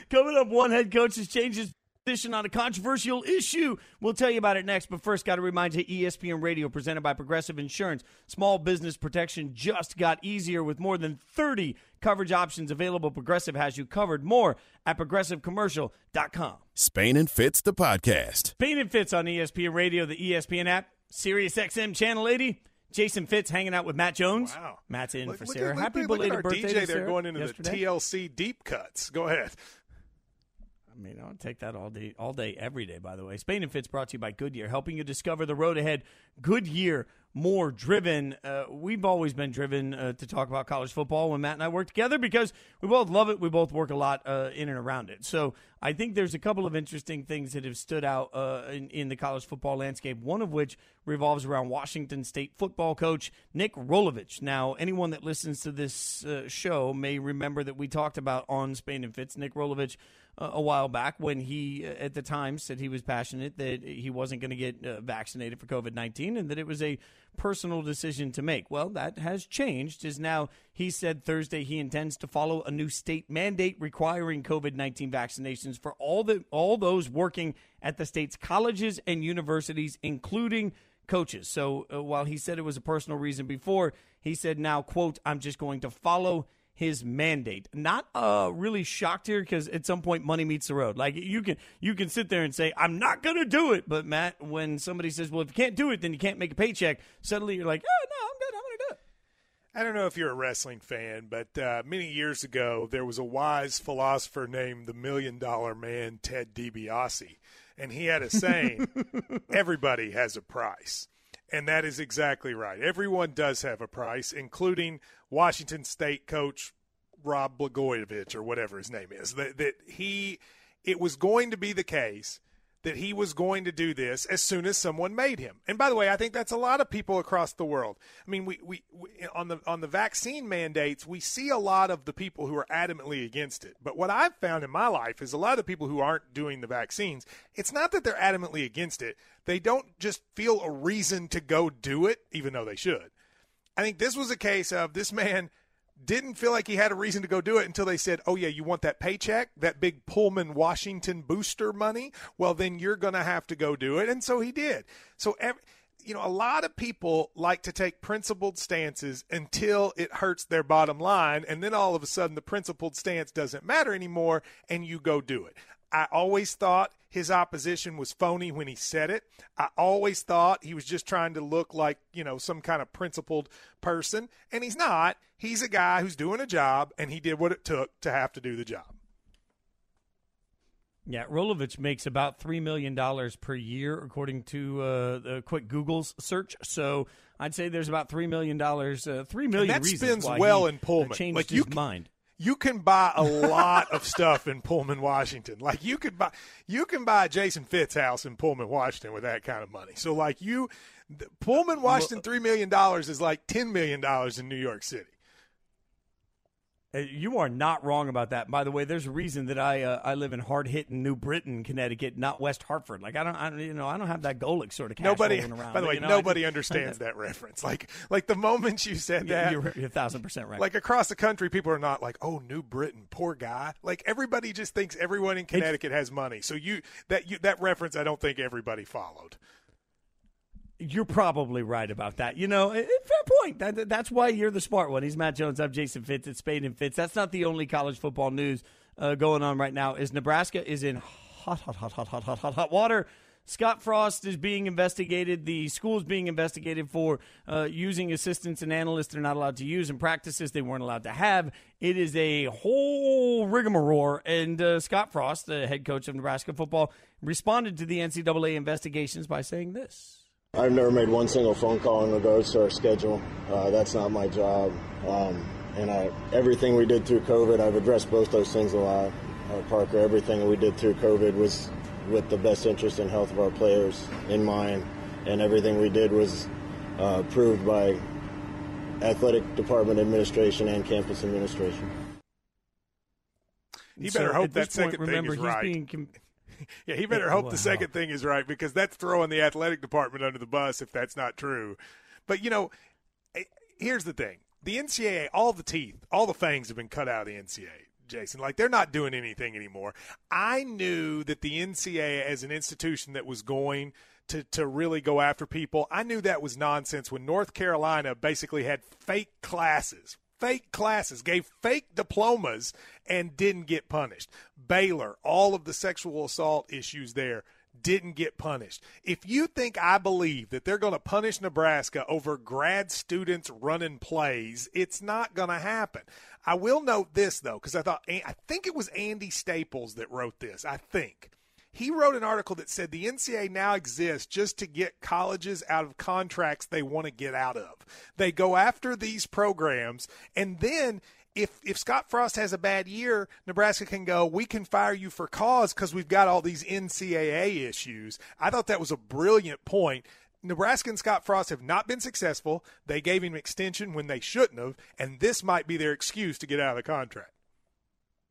coming up, one head coach has changed his position on a controversial issue. We'll tell you about it next, but first, got to remind you, E S P N Radio, presented by Progressive Insurance. Small business protection just got easier with more than thirty coverage options available. Progressive has you covered. More at progressive commercial dot com. Spain and Fitz, the podcast. Spain and Fitz on E S P N Radio, the E S P N app, Sirius X M Channel eighty. Jason Fitz hanging out with Matt Jones. Wow. Matt's in look, for look, Sarah. Look, Happy look, belated look at our birthday D J to Sarah. They're going into yesterday. The T L C deep cuts. Go ahead. mean, I'll take that all day, all day, every day, by the way. Spain and Fitz brought to you by Goodyear, helping you discover the road ahead. Goodyear, more driven. Uh, we've always been driven uh, to talk about college football when Matt and I work together because we both love it. We both work a lot uh, in and around it. So I think there's a couple of interesting things that have stood out uh, in, in the college football landscape, one of which revolves around Washington State football coach Nick Rolovich. Now, anyone that listens to this uh, show may remember that we talked about on Spain and Fitz, Nick Rolovich, uh, a while back when he, uh, at the time, said he was passionate that he wasn't going to get uh, vaccinated for covid nineteen and that it was a personal decision to make. Well, that has changed, as now he said Thursday he intends to follow a new state mandate requiring covid nineteen vaccinations for all the all those working at the state's colleges and universities, including coaches. So uh, while he said it was a personal reason before, he said now, quote, I'm just going to follow his mandate. Not uh, really shocked here, because at some point money meets the road. Like you can you can sit there and say, I'm not going to do it. But Matt, when somebody says, well, if you can't do it, then you can't make a paycheck. Suddenly you're like, oh, no, I'm good. I'm going to do it. I don't know if you're a wrestling fan, but uh, many years ago, there was a wise philosopher named the Million Dollar Man, Ted DiBiase. And he had a saying, everybody has a price. And that is exactly right. Everyone does have a price, including Washington State coach Rob Blagojevich or whatever his name is. That, that he, it was going to be the case that he was going to do this as soon as someone made him. And by the way, I think that's a lot of people across the world. I mean, we, we, we on the on the vaccine mandates, we see a lot of the people who are adamantly against it. But what I've found in my life is a lot of the people who aren't doing the vaccines, it's not that they're adamantly against it. They don't just feel a reason to go do it, even though they should. I think this was a case of this man didn't feel like he had a reason to go do it until they said, oh, yeah, you want that paycheck, that big Pullman Washington booster money? Well, then you're going to have to go do it. And so he did. So, every, you know, a lot of people like to take principled stances until it hurts their bottom line. And then all of a sudden the principled stance doesn't matter anymore and you go do it. I always thought his opposition was phony when he said it. I always thought he was just trying to look like, you know, some kind of principled person. And he's not. He's a guy who's doing a job, and he did what it took to have to do the job. Yeah, Rolovich makes about three million dollars per year, according to uh, the quick Google search. So I'd say there's about three million dollars, uh, three million dollars that spins well in Pullman. Uh, changed like his can- mind. You can buy a lot of stuff in Pullman, Washington. Like you could buy, you can buy a Jason Fitz house in Pullman, Washington with that kind of money. So like you, Pullman, Washington, three million dollars is like ten million dollars in New York City. You are not wrong about that. By the way, there's a reason that I uh, I live in hard hitting New Britain, Connecticut, not West Hartford. Like I don't, I don't, you know, I don't have that Golic sort of cash nobody, rolling around. By the way, you know, nobody understands that reference. Like, like the moment you said that, you're, you're a thousand percent right. Like across the country, people are not like, oh, New Britain, poor guy. Like everybody just thinks everyone in Connecticut it's, has money. So you that you that reference, I don't think everybody followed. You're probably right about that. You know, fair point. That, that's why you're the smart one. He's Matt Jones. I'm Jason Fitz. It's Spain and Fitz. That's not the only college football news uh, going on right now. Is Nebraska is in hot, hot, hot, hot, hot, hot, hot, hot water. Scott Frost is being investigated. The school is being investigated for uh, using assistants and analysts they're not allowed to use and practices they weren't allowed to have. It is a whole rigmarole. And uh, Scott Frost, the head coach of Nebraska football, responded to the N C double A investigations by saying this. I've never made one single phone call in regards to our schedule. Uh, that's not my job. Um, and I, everything we did through COVID, I've addressed both those things a lot. Uh, Parker, everything we did through COVID was with the best interest and health of our players in mind. And everything we did was uh, approved by athletic department administration and campus administration. You better so hope that second point, remember, thing is right. Being com- Yeah, he better hope wow. the second thing is right, because that's throwing the athletic department under the bus if that's not true. But, you know, here's the thing. The N C double A, all the teeth, all the fangs have been cut out of the N C double A, Jason. Like, they're not doing anything anymore. I knew that the N C double A as an institution that was going to, to really go after people, I knew that was nonsense when North Carolina basically had fake classes. Fake classes, gave fake diplomas, and didn't get punished. Baylor, all of the sexual assault issues there, didn't get punished. If you think I believe that they're going to punish Nebraska over grad students running plays, it's not going to happen. I will note this, though, because I thought I think it was Andy Staples that wrote this, I think. He wrote an article that said the N C double A now exists just to get colleges out of contracts they want to get out of. They go after these programs, and then – If if Scott Frost has a bad year, Nebraska can go, we can fire you for cause because we've got all these N C double A issues. I thought that was a brilliant point. Nebraska and Scott Frost have not been successful. They gave him an extension when they shouldn't have, and this might be their excuse to get out of the contract.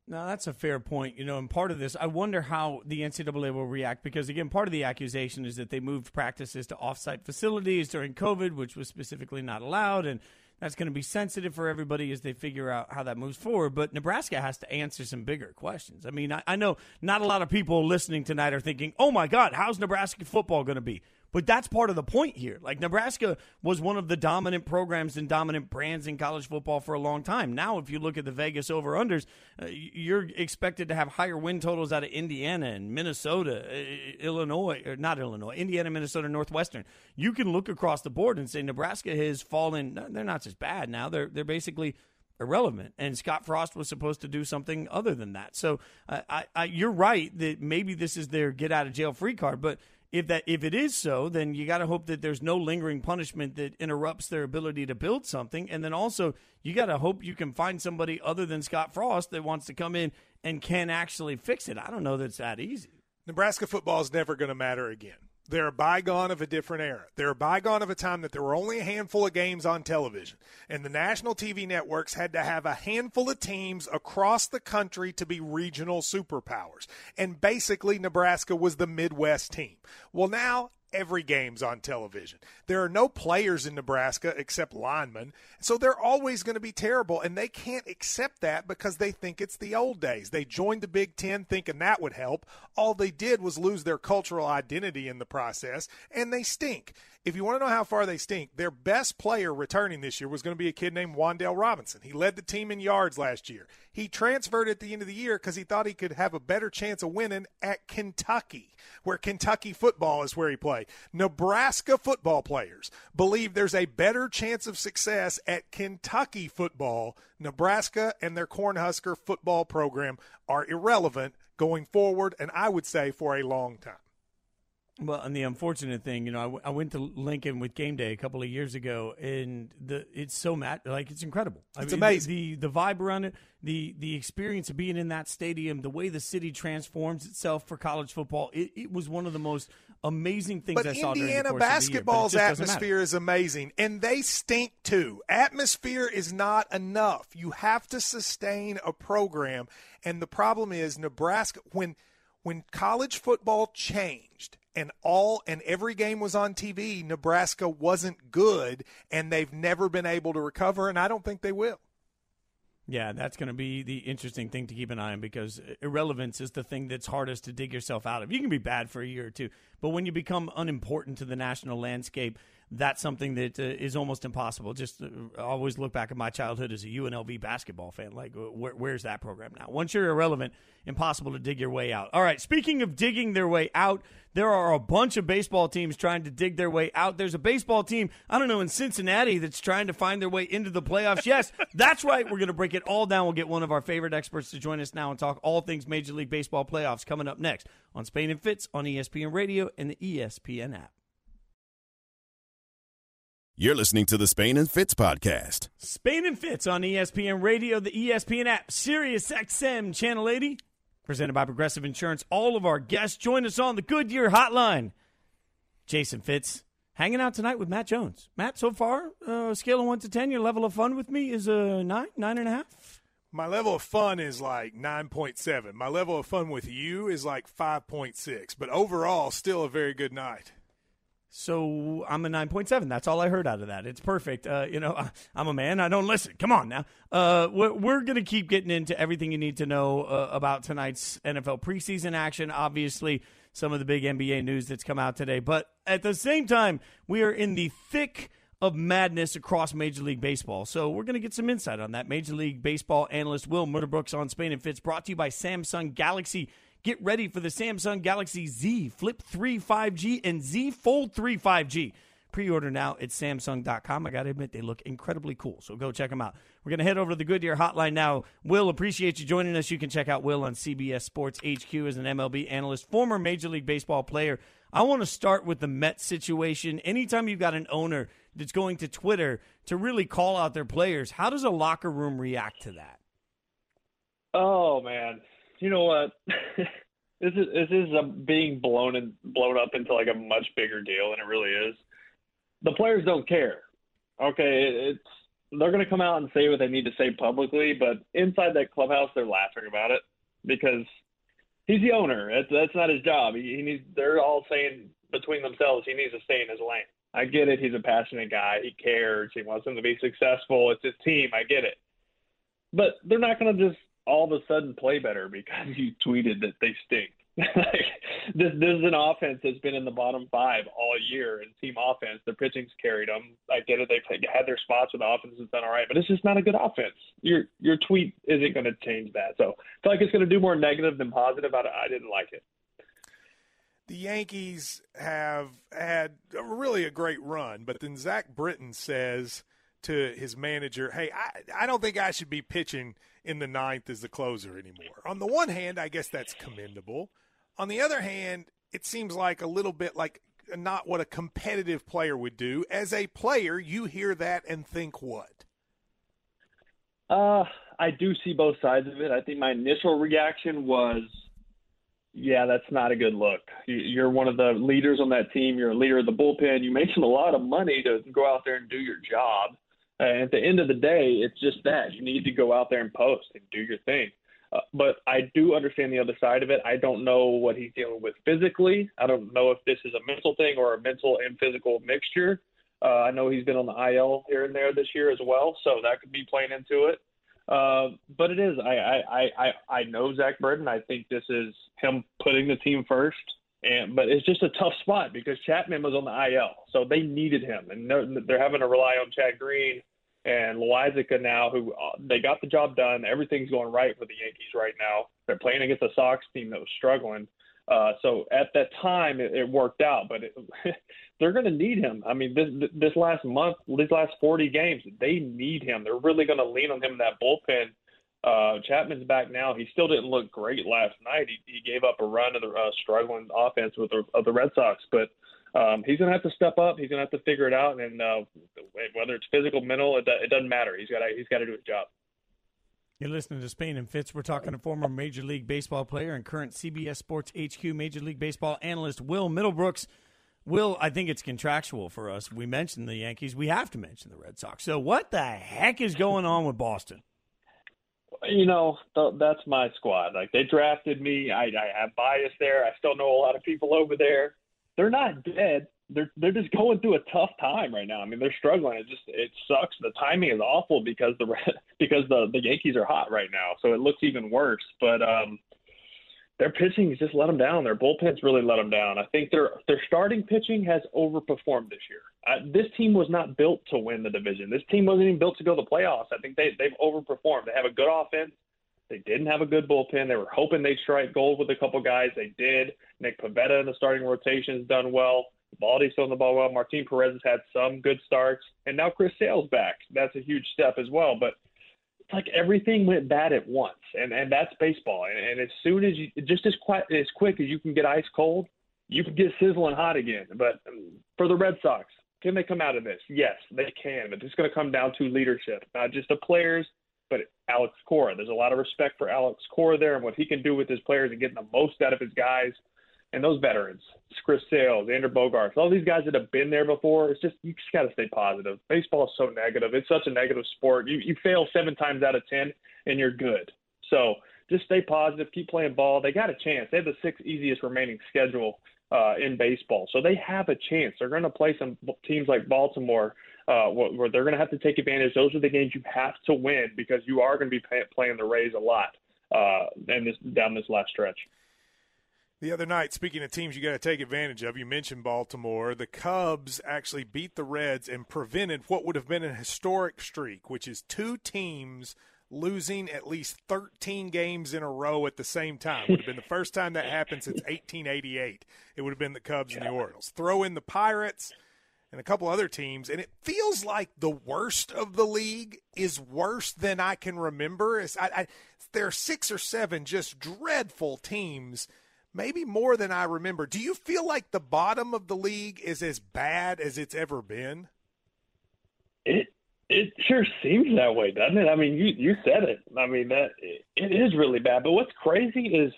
No, that's a fair point. You know, and part of this, I wonder how the N C double A will react because, again, part of the accusation is that they moved practices to off-site facilities during COVID, which was specifically not allowed, and that's going to be sensitive for everybody as they figure out how that moves forward. But Nebraska has to answer some bigger questions. I mean, I, I know not a lot of people listening tonight are thinking, oh, my God, how's Nebraska football going to be? But that's part of the point here. Like, Nebraska was one of the dominant programs and dominant brands in college football for a long time. Now, if you look at the Vegas over-unders, uh, you're expected to have higher win totals out of Indiana and Minnesota, uh, Illinois, or not Illinois, Indiana, Minnesota, Northwestern. You can look across the board and say Nebraska has fallen. They're not just bad now. They're, they're basically irrelevant, and Scott Frost was supposed to do something other than that. So uh, I, I, you're right that maybe this is their get-out-of-jail-free card, but If that if it is so, then you got to hope that there's no lingering punishment that interrupts their ability to build something. And then also, you got to hope you can find somebody other than Scott Frost that wants to come in and can actually fix it. I don't know that it's that easy. Nebraska football is never going to matter again. They're a bygone of a different era. They're a bygone of a time that there were only a handful of games on television, and the national T V networks had to have a handful of teams across the country to be regional superpowers. And basically, Nebraska was the Midwest team. Well, now every game's on television. There are no players in Nebraska except linemen, so they're always going to be terrible, and they can't accept that because they think it's the old days. They joined the Big Ten thinking that would help. All they did was lose their cultural identity in the process, and they stink. If you want to know how far they stink, their best player returning this year was going to be a kid named Wandale Robinson. He led the team in yards last year. He transferred at the end of the year because he thought he could have a better chance of winning at Kentucky, where Kentucky football is where he played. Nebraska football players believe there's a better chance of success at Kentucky football. Nebraska and their Cornhusker football program are irrelevant going forward, and I would say for a long time. Well, and the unfortunate thing, you know, I, w- I went to Lincoln with Game Day a couple of years ago, and the it's so mad, like it's incredible. I it's mean, amazing. The, the vibe around it, the the experience of being in that stadium, the way the city transforms itself for college football, it, it was one of the most amazing things but I saw during the course of the year. But Indiana basketball's atmosphere is amazing, and they stink too. Atmosphere is not enough. You have to sustain a program, and the problem is Nebraska, when when college football changed, and all and every game was on T V, Nebraska wasn't good, and they've never been able to recover, and I don't think they will. Yeah, that's going to be the interesting thing to keep an eye on because irrelevance is the thing that's hardest to dig yourself out of. You can be bad for a year or two, but when you become unimportant to the national landscape, that's something that uh, is almost impossible. Just uh, always look back at my childhood as a U N L V basketball fan. Like, wh- where's that program now? Once you're irrelevant, impossible to dig your way out. All right, speaking of digging their way out, there are a bunch of baseball teams trying to dig their way out. There's a baseball team, I don't know, in Cincinnati that's trying to find their way into the playoffs. Yes, that's right. We're going to break it all down. We'll get one of our favorite experts to join us now and talk all things Major League Baseball playoffs coming up next on Spain and Fitz on E S P N Radio and the E S P N app. You're listening to the Spain and Fitz podcast. Spain and Fitz on E S P N Radio, the E S P N app, Sirius X M, Channel eighty, presented by Progressive Insurance. All of our guests join us on the Goodyear Hotline. Jason Fitz hanging out tonight with Matt Jones. Matt, so far, uh, scale of one to ten, your level of fun with me is a nine, nine and a half. My level of fun is like nine point seven. My level of fun with you is like five point six. But overall, still a very good night. So I'm a nine point seven. That's all I heard out of that. It's perfect. Uh, you know, I'm a man. I don't listen. Come on now. Uh, we're we're going to keep getting into everything you need to know uh, about tonight's N F L preseason action. Obviously, some of the big N B A news that's come out today. But at the same time, we are in the thick of madness across Major League Baseball. So we're going to get some insight on that. Major League Baseball analyst Will Murderbrooks on Spain and Fitz, brought to you by Samsung Galaxy Get ready for the Samsung Galaxy Z Flip three five G and Z Fold three five G. Pre-order now at Samsung dot com. I got to admit, they look incredibly cool, so go check them out. We're going to head over to the Goodyear Hotline now. Will, appreciate you joining us. You can check out Will on C B S Sports H Q as an M L B analyst, former Major League Baseball player. I want to start with the Mets situation. Anytime you've got an owner that's going to Twitter to really call out their players, how does a locker room react to that? Oh, man. You know what? This is this is a being blown and blown up into like a much bigger deal, and it really is. The players don't care. Okay, it's they're going to come out and say what they need to say publicly, but inside that clubhouse, they're laughing about it because he's the owner. That's, that's not his job. He, he needs. They're all saying between themselves, he needs to stay in his lane. I get it. He's a passionate guy. He cares. He wants them to be successful. It's his team. I get it. But they're not going to just all of a sudden play better because you tweeted that they stink. Like, this, this is an offense that's been in the bottom five all year in team offense. Their pitching's carried them. I get it. They've had their spots with the offense has done all right, but it's just not a good offense. Your your tweet isn't going to change that. So I feel like it's going to do more negative than positive. I, I didn't like it. The Yankees have had a, really a great run, but then Zach Britton says to his manager, hey, I, I don't think I should be pitching in the ninth as the closer anymore. On the one hand, I guess that's commendable. On the other hand, it seems like a little bit like not what a competitive player would do. As a player, you hear that and think what? Uh, I do see both sides of it. I think my initial reaction was, yeah, that's not a good look. You're one of the leaders on that team. You're a leader of the bullpen. You make a lot of money to go out there and do your job. And at the end of the day, it's just that. You need to go out there and post and do your thing. Uh, but I do understand the other side of it. I don't know what he's dealing with physically. I don't know if this is a mental thing or a mental and physical mixture. Uh, I know he's been on the I L here and there this year as well, so that could be playing into it. Uh, but it is. I, I, I, I know Zach Burton. I think this is him putting the team first. And, but it's just a tough spot because Chapman was on the I L, so they needed him. And they're, they're having to rely on Chad Green and Loizica now, who uh, they got the job done. Everything's going right for the Yankees right now. They're playing against a Sox team that was struggling. Uh, so at that time, it, it worked out. But it, they're going to need him. I mean, this this last month, these last forty games, they need him. They're really going to lean on him in that bullpen. Uh, Chapman's back now. He still didn't look great last night. He, he gave up a run of the uh, struggling offense with the, of the Red Sox. But Um, he's going to have to step up. He's going to have to figure it out. And uh, whether it's physical, mental, it, it doesn't matter. He's got he's got to do his job. You're listening to Spain and Fitz. We're talking to former Major League Baseball player and current C B S Sports H Q Major League Baseball analyst Will Middlebrooks. Will, I think it's contractual for us. We mentioned the Yankees. We have to mention the Red Sox. So what the heck is going on with Boston? You know, th- that's my squad. Like, they drafted me. I, I have bias there. I still know a lot of people over there. They're not dead. They're they're just going through a tough time right now. I mean, they're struggling. It just it sucks. The timing is awful because the because the, the Yankees are hot right now, so it looks even worse. But um, their pitching has just let them down. Their bullpen's really let them down. I think their their starting pitching has overperformed this year. I, this team was not built to win the division. This team wasn't even built to go to the playoffs. I think they they've overperformed. They have a good offense. They didn't have a good bullpen. They were hoping they'd strike gold with a couple guys. They did. Nick Pivetta in the starting rotation has done well. Baldy's throwing the ball well. Martin Perez has had some good starts. And now Chris Sale's back. That's a huge step as well. But it's like everything went bad at once, and, and that's baseball. And, and as soon as you – just as, quite, as quick as you can get ice cold, you can get sizzling hot again. But for the Red Sox, can they come out of this? Yes, they can. But it's going to come down to leadership, not just the players, but Alex Cora. There's a lot of respect for Alex Cora there and what he can do with his players and getting the most out of his guys and those veterans. It's Chris Sales, Andrew Bogarts, all these guys that have been there before. It's just you just got to stay positive. Baseball is so negative. It's such a negative sport. You you fail seven times out of ten, and you're good. So just stay positive. Keep playing ball. They got a chance. They have the sixth easiest remaining schedule uh, in baseball. So they have a chance. They're going to play some teams like Baltimore, Uh, where they're going to have to take advantage. Those are the games you have to win because you are going to be pay, playing the Rays a lot uh, and this, down this last stretch. The other night, speaking of teams you got to take advantage of, you mentioned Baltimore. The Cubs actually beat the Reds and prevented what would have been a historic streak, which is two teams losing at least thirteen games in a row at the same time. Would have been the first time that happened since eighteen eighty-eight. It would have been the Cubs and the Orioles. Throw in the Pirates and a couple other teams, and it feels like the worst of the league is worse than I can remember. It's, I, I, there are six or seven just dreadful teams, maybe more than I remember. Do you feel like the bottom of the league is as bad as it's ever been? It it sure seems that way, doesn't it? I mean, you, you said it. I mean, that it is really bad. But what's crazy is,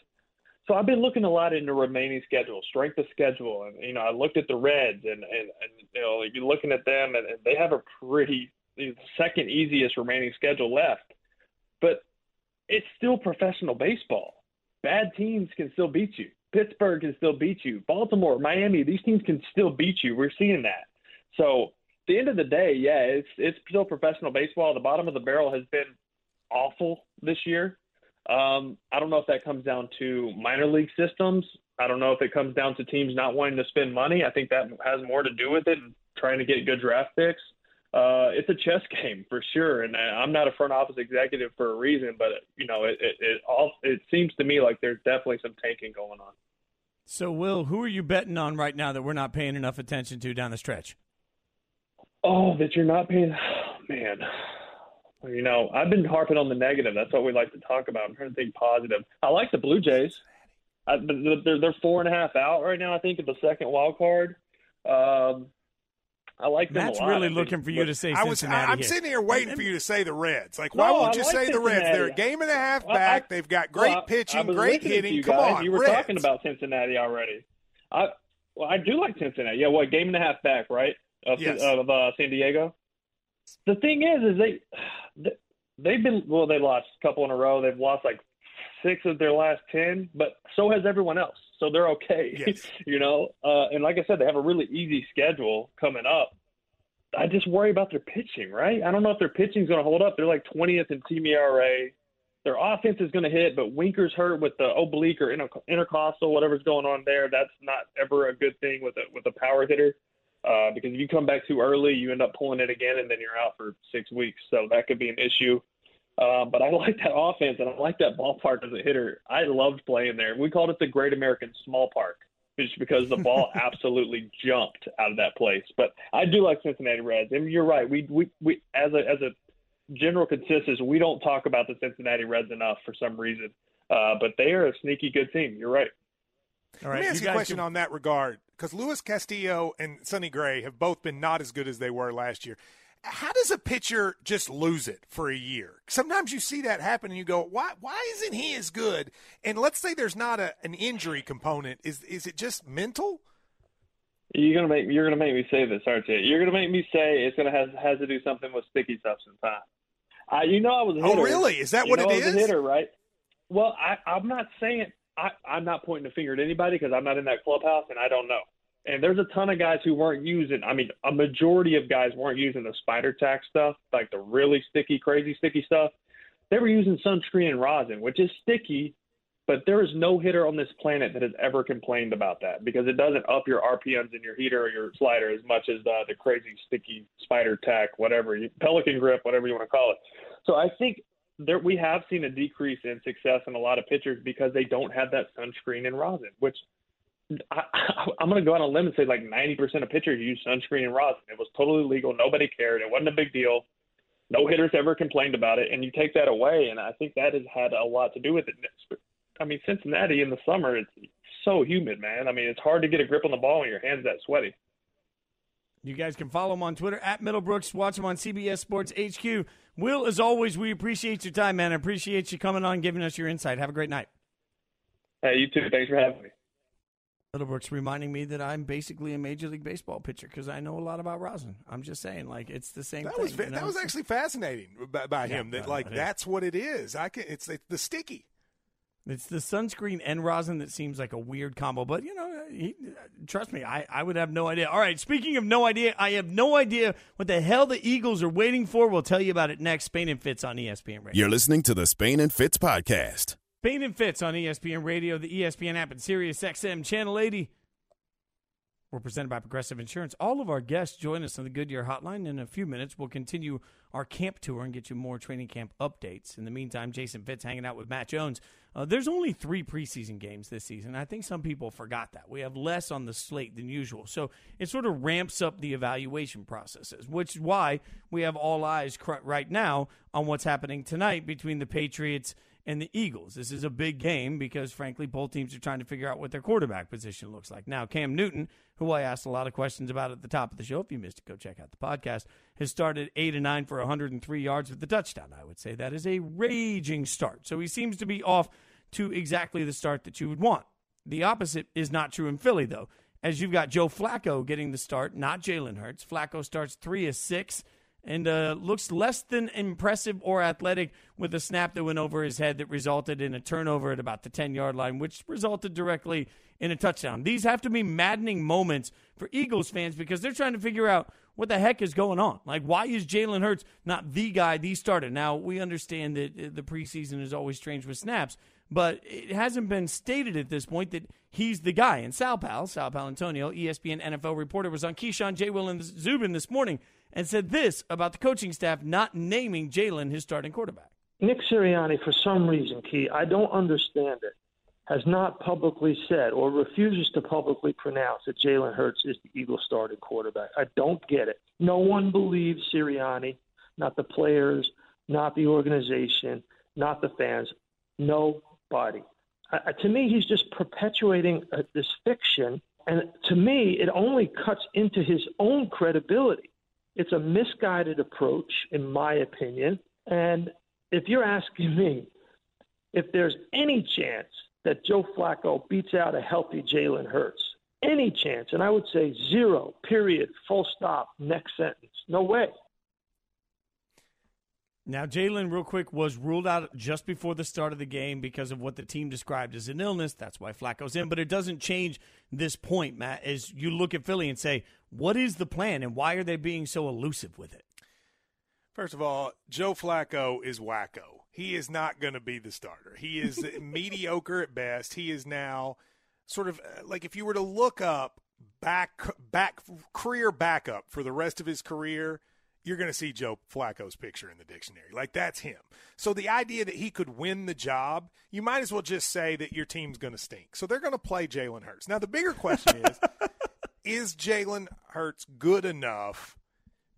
so I've been looking a lot into remaining schedule, strength of schedule, and you know, I looked at the Reds, and and, and you know, you're looking at them, and, and they have a pretty second easiest remaining schedule left, but it's still professional baseball. Bad teams can still beat you. Pittsburgh can still beat you. Baltimore, Miami, these teams can still beat you. We're seeing that. So at the end of the day, yeah, it's it's still professional baseball. The bottom of the barrel has been awful this year. Um, I don't know if that comes down to minor league systems. I don't know if it comes down to teams not wanting to spend money. I think that has more to do with it and trying to get good draft picks. Uh, it's a chess game for sure, and I'm not a front office executive for a reason, but you know, it it it, all, it seems to me like there's definitely some tanking going on. So, Will, who are you betting on right now that we're not paying enough attention to down the stretch? Oh, that you're not paying, oh, man. You know, I've been harping on the negative. That's what we like to talk about. I'm trying to think positive. I like the Blue Jays. I, they're they're four and a half out right now, I think, of the second wild card. Um, I like them Matt's a lot. That's really looking for you to say Cincinnati. I was, I, I'm here. sitting here waiting for you to say the Reds. Like, why no, won't you like say Cincinnati. the Reds? They're a game and a half back. Well, I, They've got great well, pitching, great hitting. You Come guys. on, You were Reds. talking about Cincinnati already. I well, I do like Cincinnati. Yeah, what, game and a half back, right, of, yes. of uh, San Diego? The thing is, is they they've been well. They lost a couple in a row. They've lost like six of their last ten, but so has everyone else. So they're okay, yes. you know. Uh, and like I said, they have a really easy schedule coming up. I just worry about their pitching, right? I don't know if their pitching's going to hold up. They're like twentieth in team E R A. Their offense is going to hit, but Winker's hurt with the oblique or inter- intercostal, whatever's going on there. That's not ever a good thing with a with a power hitter. Uh, because if you come back too early, you end up pulling it again, and then you're out for six weeks. So that could be an issue. Uh, but I like that offense, and I like that ballpark as a hitter. I loved playing there. We called it the Great American Small Park, just because the ball absolutely jumped out of that place. But I do like Cincinnati Reds, and you're right. We we, we as a as a general consensus, we don't talk about the Cincinnati Reds enough for some reason. Uh, but they are a sneaky good team. You're right. All right. Let me ask you, you a question can... on that regard, because Luis Castillo and Sonny Gray have both been not as good as they were last year. How does a pitcher just lose it for a year? Sometimes you see that happen and you go, why why isn't he as good? And let's say there's not a, an injury component. Is is it just mental? You're gonna make you're gonna make me say this, aren't you? You're gonna make me say it's gonna has has to do something with sticky substance, huh? I you know I was a hitter. Oh really? Is that you what know it I was is? A hitter, right? Well, I, I'm not saying I, I'm not pointing a finger at anybody because I'm not in that clubhouse and I don't know. And there's a ton of guys who weren't using – I mean, a majority of guys weren't using the spider tack stuff, like the really sticky, crazy sticky stuff. They were using sunscreen and rosin, which is sticky, but there is no hitter on this planet that has ever complained about that because it doesn't up your R P Ms in your heater or your slider as much as the, the crazy, sticky spider tack, whatever, pelican grip, whatever you want to call it. So I think – There, we have seen a decrease in success in a lot of pitchers because they don't have that sunscreen and rosin, which I, I, I'm going to go out on a limb and say like ninety percent of pitchers use sunscreen and rosin. It was totally legal. Nobody cared. It wasn't a big deal. No hitters ever complained about it. And you take that away, and I think that has had a lot to do with it. I mean, Cincinnati in the summer, it's so humid, man. I mean, it's hard to get a grip on the ball when your hand's that sweaty. You guys can follow him on Twitter, at Middlebrooks. Watch him on C B S Sports H Q. Will, as always, we appreciate your time, man. I appreciate you coming on and giving us your insight. Have a great night. Hey, you too. Thanks for having me. Middlebrooks reminding me that I'm basically a Major League Baseball pitcher because I know a lot about rosin. I'm just saying, like, it's the same that thing. Was, you know? That was actually fascinating by, by yeah, him, that, like, that that's what it is. I can. It's, it's the sticky. It's the sunscreen and rosin that seems like a weird combo, but, you know, he, trust me, I, I would have no idea. All right, speaking of no idea, I have no idea what the hell the Eagles are waiting for. We'll tell you about it next. Spain and Fitz on E S P N Radio. You're listening to the Spain and Fitz podcast. Spain and Fitz on E S P N Radio, the E S P N app, and Sirius X M, Channel eighty. We're presented by Progressive Insurance. All of our guests join us on the Goodyear Hotline. In a few minutes, we'll continue our camp tour and get you more training camp updates. In the meantime, Jason Fitz hanging out with Matt Jones. Uh, there's only three preseason games this season. I think some people forgot that. We have less on the slate than usual. So it sort of ramps up the evaluation processes, which is why we have all eyes cr- right now on what's happening tonight between the Patriots and the Eagles. This is a big game because, frankly, both teams are trying to figure out what their quarterback position looks like. Now, Cam Newton, who I asked a lot of questions about at the top of the show, if you missed it, go check out the podcast, has started eight and nine for one hundred three yards with the touchdown. I would say that is a raging start. So he seems to be off to exactly the start that you would want. The opposite is not true in Philly, though, as you've got Joe Flacco getting the start, not Jalen Hurts. Flacco starts three of six and uh, looks less than impressive or athletic with a snap that went over his head that resulted in a turnover at about the ten-yard line, which resulted directly in a touchdown. These have to be maddening moments for Eagles fans because they're trying to figure out what the heck is going on. Like, why is Jalen Hurts not the guy they started? Now, we understand that the preseason is always strange with snaps, but it hasn't been stated at this point that he's the guy. And Sal Pal, Sal Palantonio, E S P N N F L reporter, was on Keyshawn, J. Will, and Zubin this morning and said this about the coaching staff not naming Jalen his starting quarterback. Nick Sirianni, for some reason, Key, I don't understand it, has not publicly said or refuses to publicly pronounce that Jalen Hurts is the Eagles' starting quarterback. I don't get it. No one believes Sirianni, not the players, not the organization, not the fans, nobody. Uh, to me, he's just perpetuating uh, this fiction, and to me, it only cuts into his own credibility. It's a misguided approach, in my opinion. And if you're asking me if there's any chance that Joe Flacco beats out a healthy Jalen Hurts, any chance, and I would say zero, period, full stop, next sentence. No way. Now, Jalen, real quick, was ruled out just before the start of the game because of what the team described as an illness. That's why Flacco's in. But it doesn't change this point, Matt, as you look at Philly and say, what is the plan and why are they being so elusive with it? First of all, Joe Flacco is wacko. He is not going to be the starter. He is mediocre at best. He is now sort of like if you were to look up back back career backup for the rest of his career, you're going to see Joe Flacco's picture in the dictionary. Like, that's him. So the idea that he could win the job, you might as well just say that your team's going to stink. So they're going to play Jalen Hurts. Now, the bigger question is, is Jalen Hurts good enough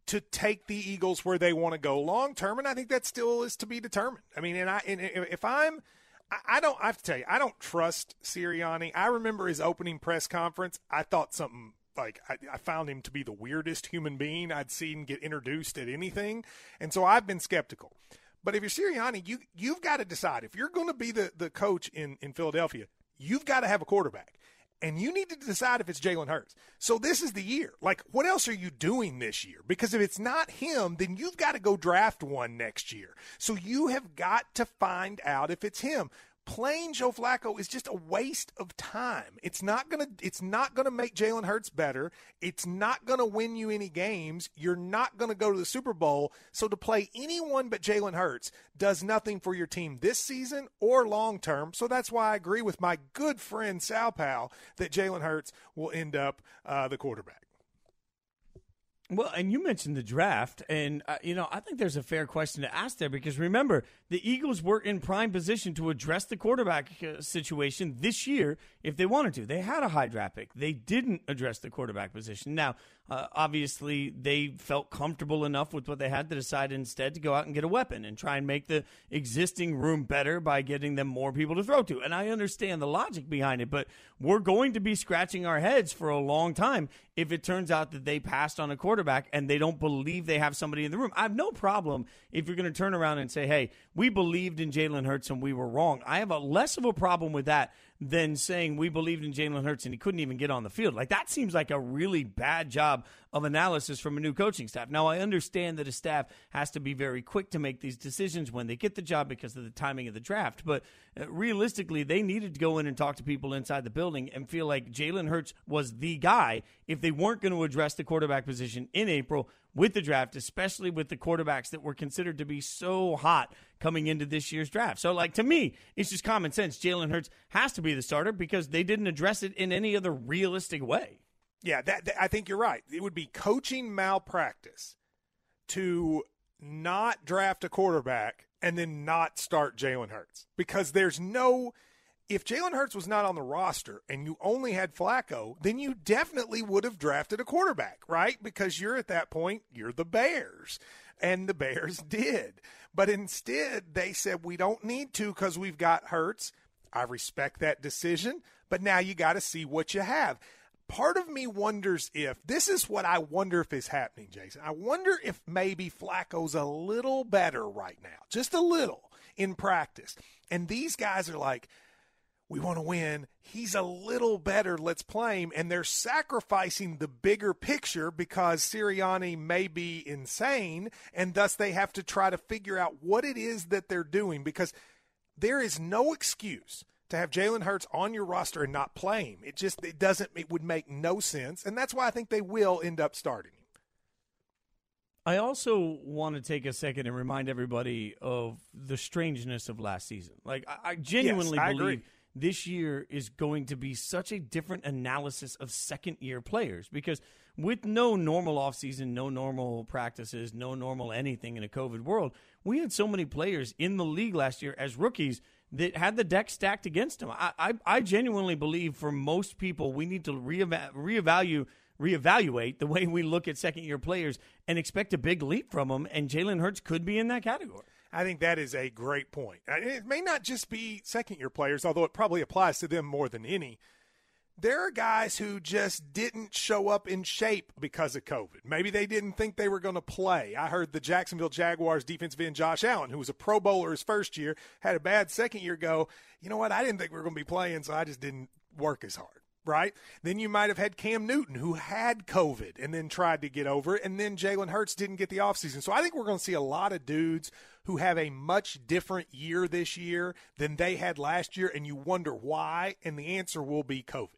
to take the Eagles where they want to go long term? And I think that still is to be determined. I mean, and I and if I'm – I don't – I have to tell you, I don't trust Sirianni. I remember his opening press conference. I thought something – Like, I, I found him to be the weirdest human being I'd seen get introduced at anything. And so I've been skeptical. But if you're Sirianni, you, you've got to decide. If you're going to be the, the coach in, in Philadelphia, you've got to have a quarterback. And you need to decide if it's Jalen Hurts. So this is the year. Like, what else are you doing this year? Because if it's not him, then you've got to go draft one next year. So you have got to find out if it's him. Playing Joe Flacco is just a waste of time. It's not gonna. It's not gonna make Jalen Hurts better. It's not gonna win you any games. You're not gonna go to the Super Bowl. So to play anyone but Jalen Hurts does nothing for your team this season or long term. So that's why I agree with my good friend Sal Pal that Jalen Hurts will end up uh, the quarterback. Well, and you mentioned the draft, and, uh, you know, I think there's a fair question to ask there because, remember, the Eagles were in prime position to address the quarterback uh, situation this year if they wanted to. They had a high draft pick. They didn't address the quarterback position. Now, uh, obviously, they felt comfortable enough with what they had to decide instead to go out and get a weapon and try and make the existing room better by getting them more people to throw to. And I understand the logic behind it, but we're going to be scratching our heads for a long time if it turns out that they passed on a quarterback. quarterback and they don't believe they have somebody in the room. I have no problem if you're going to turn around and say, hey, we believed in Jalen Hurts and we were wrong. I have a less of a problem with that than saying we believed in Jalen Hurts and he couldn't even get on the field. Like, that seems like a really bad job of analysis from a new coaching staff. Now, I understand that a staff has to be very quick to make these decisions when they get the job because of the timing of the draft. But realistically, they needed to go in and talk to people inside the building and feel like Jalen Hurts was the guy if they weren't going to address the quarterback position in April with the draft, especially with the quarterbacks that were considered to be so hot coming into this year's draft. So, like, to me, it's just common sense. Jalen Hurts has to be the starter because they didn't address it in any other realistic way. Yeah, that, that I think you're right. It would be coaching malpractice to not draft a quarterback and then not start Jalen Hurts, because there's no – if Jalen Hurts was not on the roster and you only had Flacco, then you definitely would have drafted a quarterback, right? Because you're at that point, you're the Bears, and the Bears did. But instead, they said we don't need to because we've got Hurts. I respect that decision, but now you got to see what you have. Part of me wonders if – this is what I wonder if is happening, Jason. I wonder if maybe Flacco's a little better right now, just a little, in practice. And these guys are like, we want to win. He's a little better. Let's play him. And they're sacrificing the bigger picture because Sirianni may be insane, and thus they have to try to figure out what it is that they're doing, because there is no excuse to have Jalen Hurts on your roster and not play him. It just it doesn't it would make no sense, and that's why I think they will end up starting him. I also want to take a second and remind everybody of the strangeness of last season. Like I, I genuinely yes, I believe agree. This year is going to be such a different analysis of second-year players, because with no normal offseason, no normal practices, no normal anything in a COVID world, we had so many players in the league last year as rookies that had the deck stacked against him. I, I, I genuinely believe for most people we need to reeva- reevaluate, reevaluate the way we look at second-year players and expect a big leap from them, and Jalen Hurts could be in that category. I think that is a great point. It may not just be second-year players, although it probably applies to them more than any. There are guys who just didn't show up in shape because of COVID. Maybe they didn't think they were going to play. I heard the Jacksonville Jaguars defensive end Josh Allen, who was a Pro Bowler his first year, had a bad second year, go, you know what, I didn't think we were going to be playing, so I just didn't work as hard, right? Then you might have had Cam Newton, who had COVID and then tried to get over it, and then Jalen Hurts didn't get the offseason. So I think we're going to see a lot of dudes who have a much different year this year than they had last year, and you wonder why, and the answer will be COVID.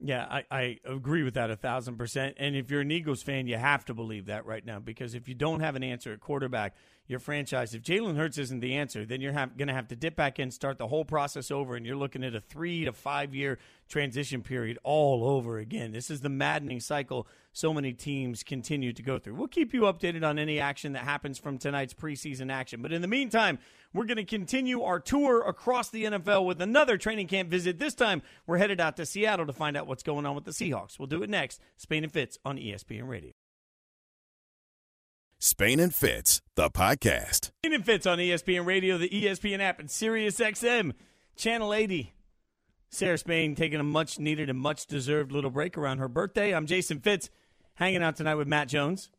Yeah, I, I agree with that a thousand percent. And if you're an Eagles fan, you have to believe that right now, because if you don't have an answer at quarterback, your franchise, if Jalen Hurts isn't the answer, then you're have, gonna have to dip back in, start the whole process over, and you're looking at a three to five year transition period all over again. This is the maddening cycle so many teams continue to go through. We'll keep you updated on any action that happens from tonight's preseason action. But in the meantime, we're going to continue our tour across the N F L with another training camp visit. This time, we're headed out to Seattle to find out what's going on with the Seahawks. We'll do it next. Spain and Fitz on E S P N Radio. Spain and Fitz, the podcast. Spain and Fitz on E S P N Radio, the E S P N app, and Sirius X M, Channel eighty. Sarah Spain taking a much-needed and much-deserved little break around her birthday. I'm Jason Fitz, hanging out tonight with Matt Jones,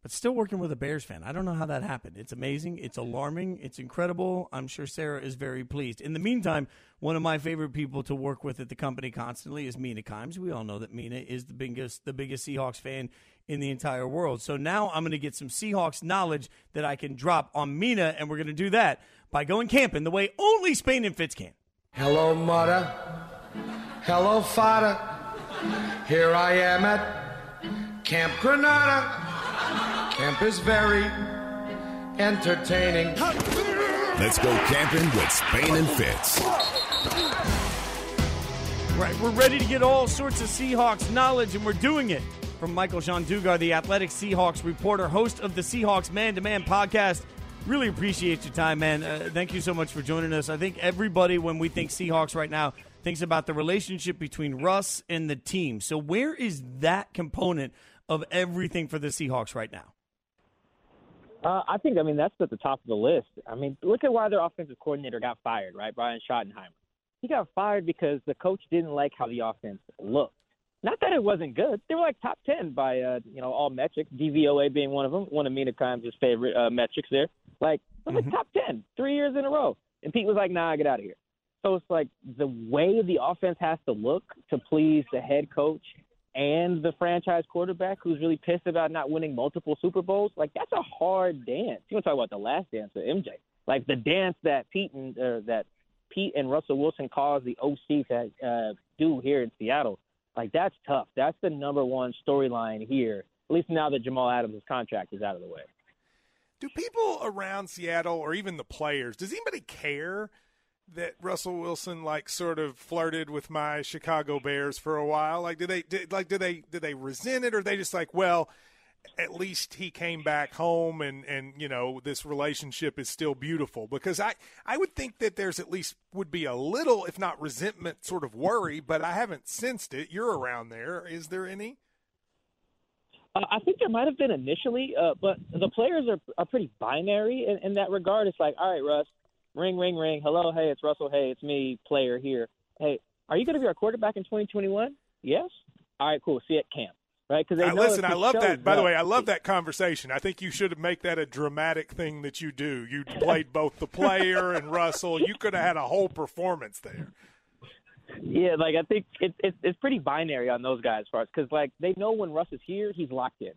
but still working with a Bears fan. I don't know how that happened. It's amazing. It's alarming. It's incredible. I'm sure Sarah is very pleased. In the meantime, one of my favorite people to work with at the company constantly is Mina Kimes. We all know that Mina is the biggest, the biggest Seahawks fan in the entire world. So now I'm going to get some Seahawks knowledge that I can drop on Mina, and we're going to do that by going camping the way only Spain and Fitz can. Hello, mother. Hello, father. Here I am at Camp Granada. Camp is very entertaining. Let's go camping with Spain and Fitz. Right, we're ready to get all sorts of Seahawks knowledge, and we're doing it from Michael Jean Dugar, the athletic Seahawks reporter, host of the Seahawks Man to Man podcast. Really appreciate your time, man. Uh, thank you so much for joining us. I think everybody, when we think Seahawks right now, thinks about the relationship between Russ and the team. So where is that component of everything for the Seahawks right now? Uh, I think, I mean, that's at the top of the list. I mean, look at why their offensive coordinator got fired, right? Brian Schottenheimer. He got fired because the coach didn't like how the offense looked. Not that it wasn't good. They were like top ten by, uh, you know, all metrics, D V O A being one of them, one of Mina Kimes' favorite uh, metrics there. Like, it was mm-hmm. like top ten, three years in a row. And Pete was like, nah, get out of here. So it's like the way the offense has to look to please the head coach and the franchise quarterback who's really pissed about not winning multiple Super Bowls. Like, that's a hard dance. You want to talk about the last dance of M J. Like, the dance that Pete and, uh, that Pete and Russell Wilson caused the O C to uh, do here in Seattle. Like, that's tough. That's the number one storyline here, at least now that Jamal Adams' contract is out of the way. Do people around Seattle or even the players, does anybody care that Russell Wilson like sort of flirted with my Chicago Bears for a while? Like, did they did like did they did they resent it, or are they just like, well, at least he came back home, and and you know, this relationship is still beautiful? Because I I would think that there's at least would be a little, if not resentment, sort of worry, but I haven't sensed it. You're around there. Is there any? Uh, I think there might have been initially, uh, but the players are are pretty binary in, in that regard. It's like, all right, Russ, ring, ring, ring. Hello, hey, it's Russell. Hey, it's me, player here. Hey, are you going to be our quarterback in twenty twenty-one? Yes. All right, cool. See you at camp, right? Because they know. Listen, I love that. By the way, I love that conversation. I think you should make that a dramatic thing that you do. You played both the player and Russell. You could have had a whole performance there. Yeah, like I think it's it, it's pretty binary on those guys for us, because like they know when Russ is here, he's locked in,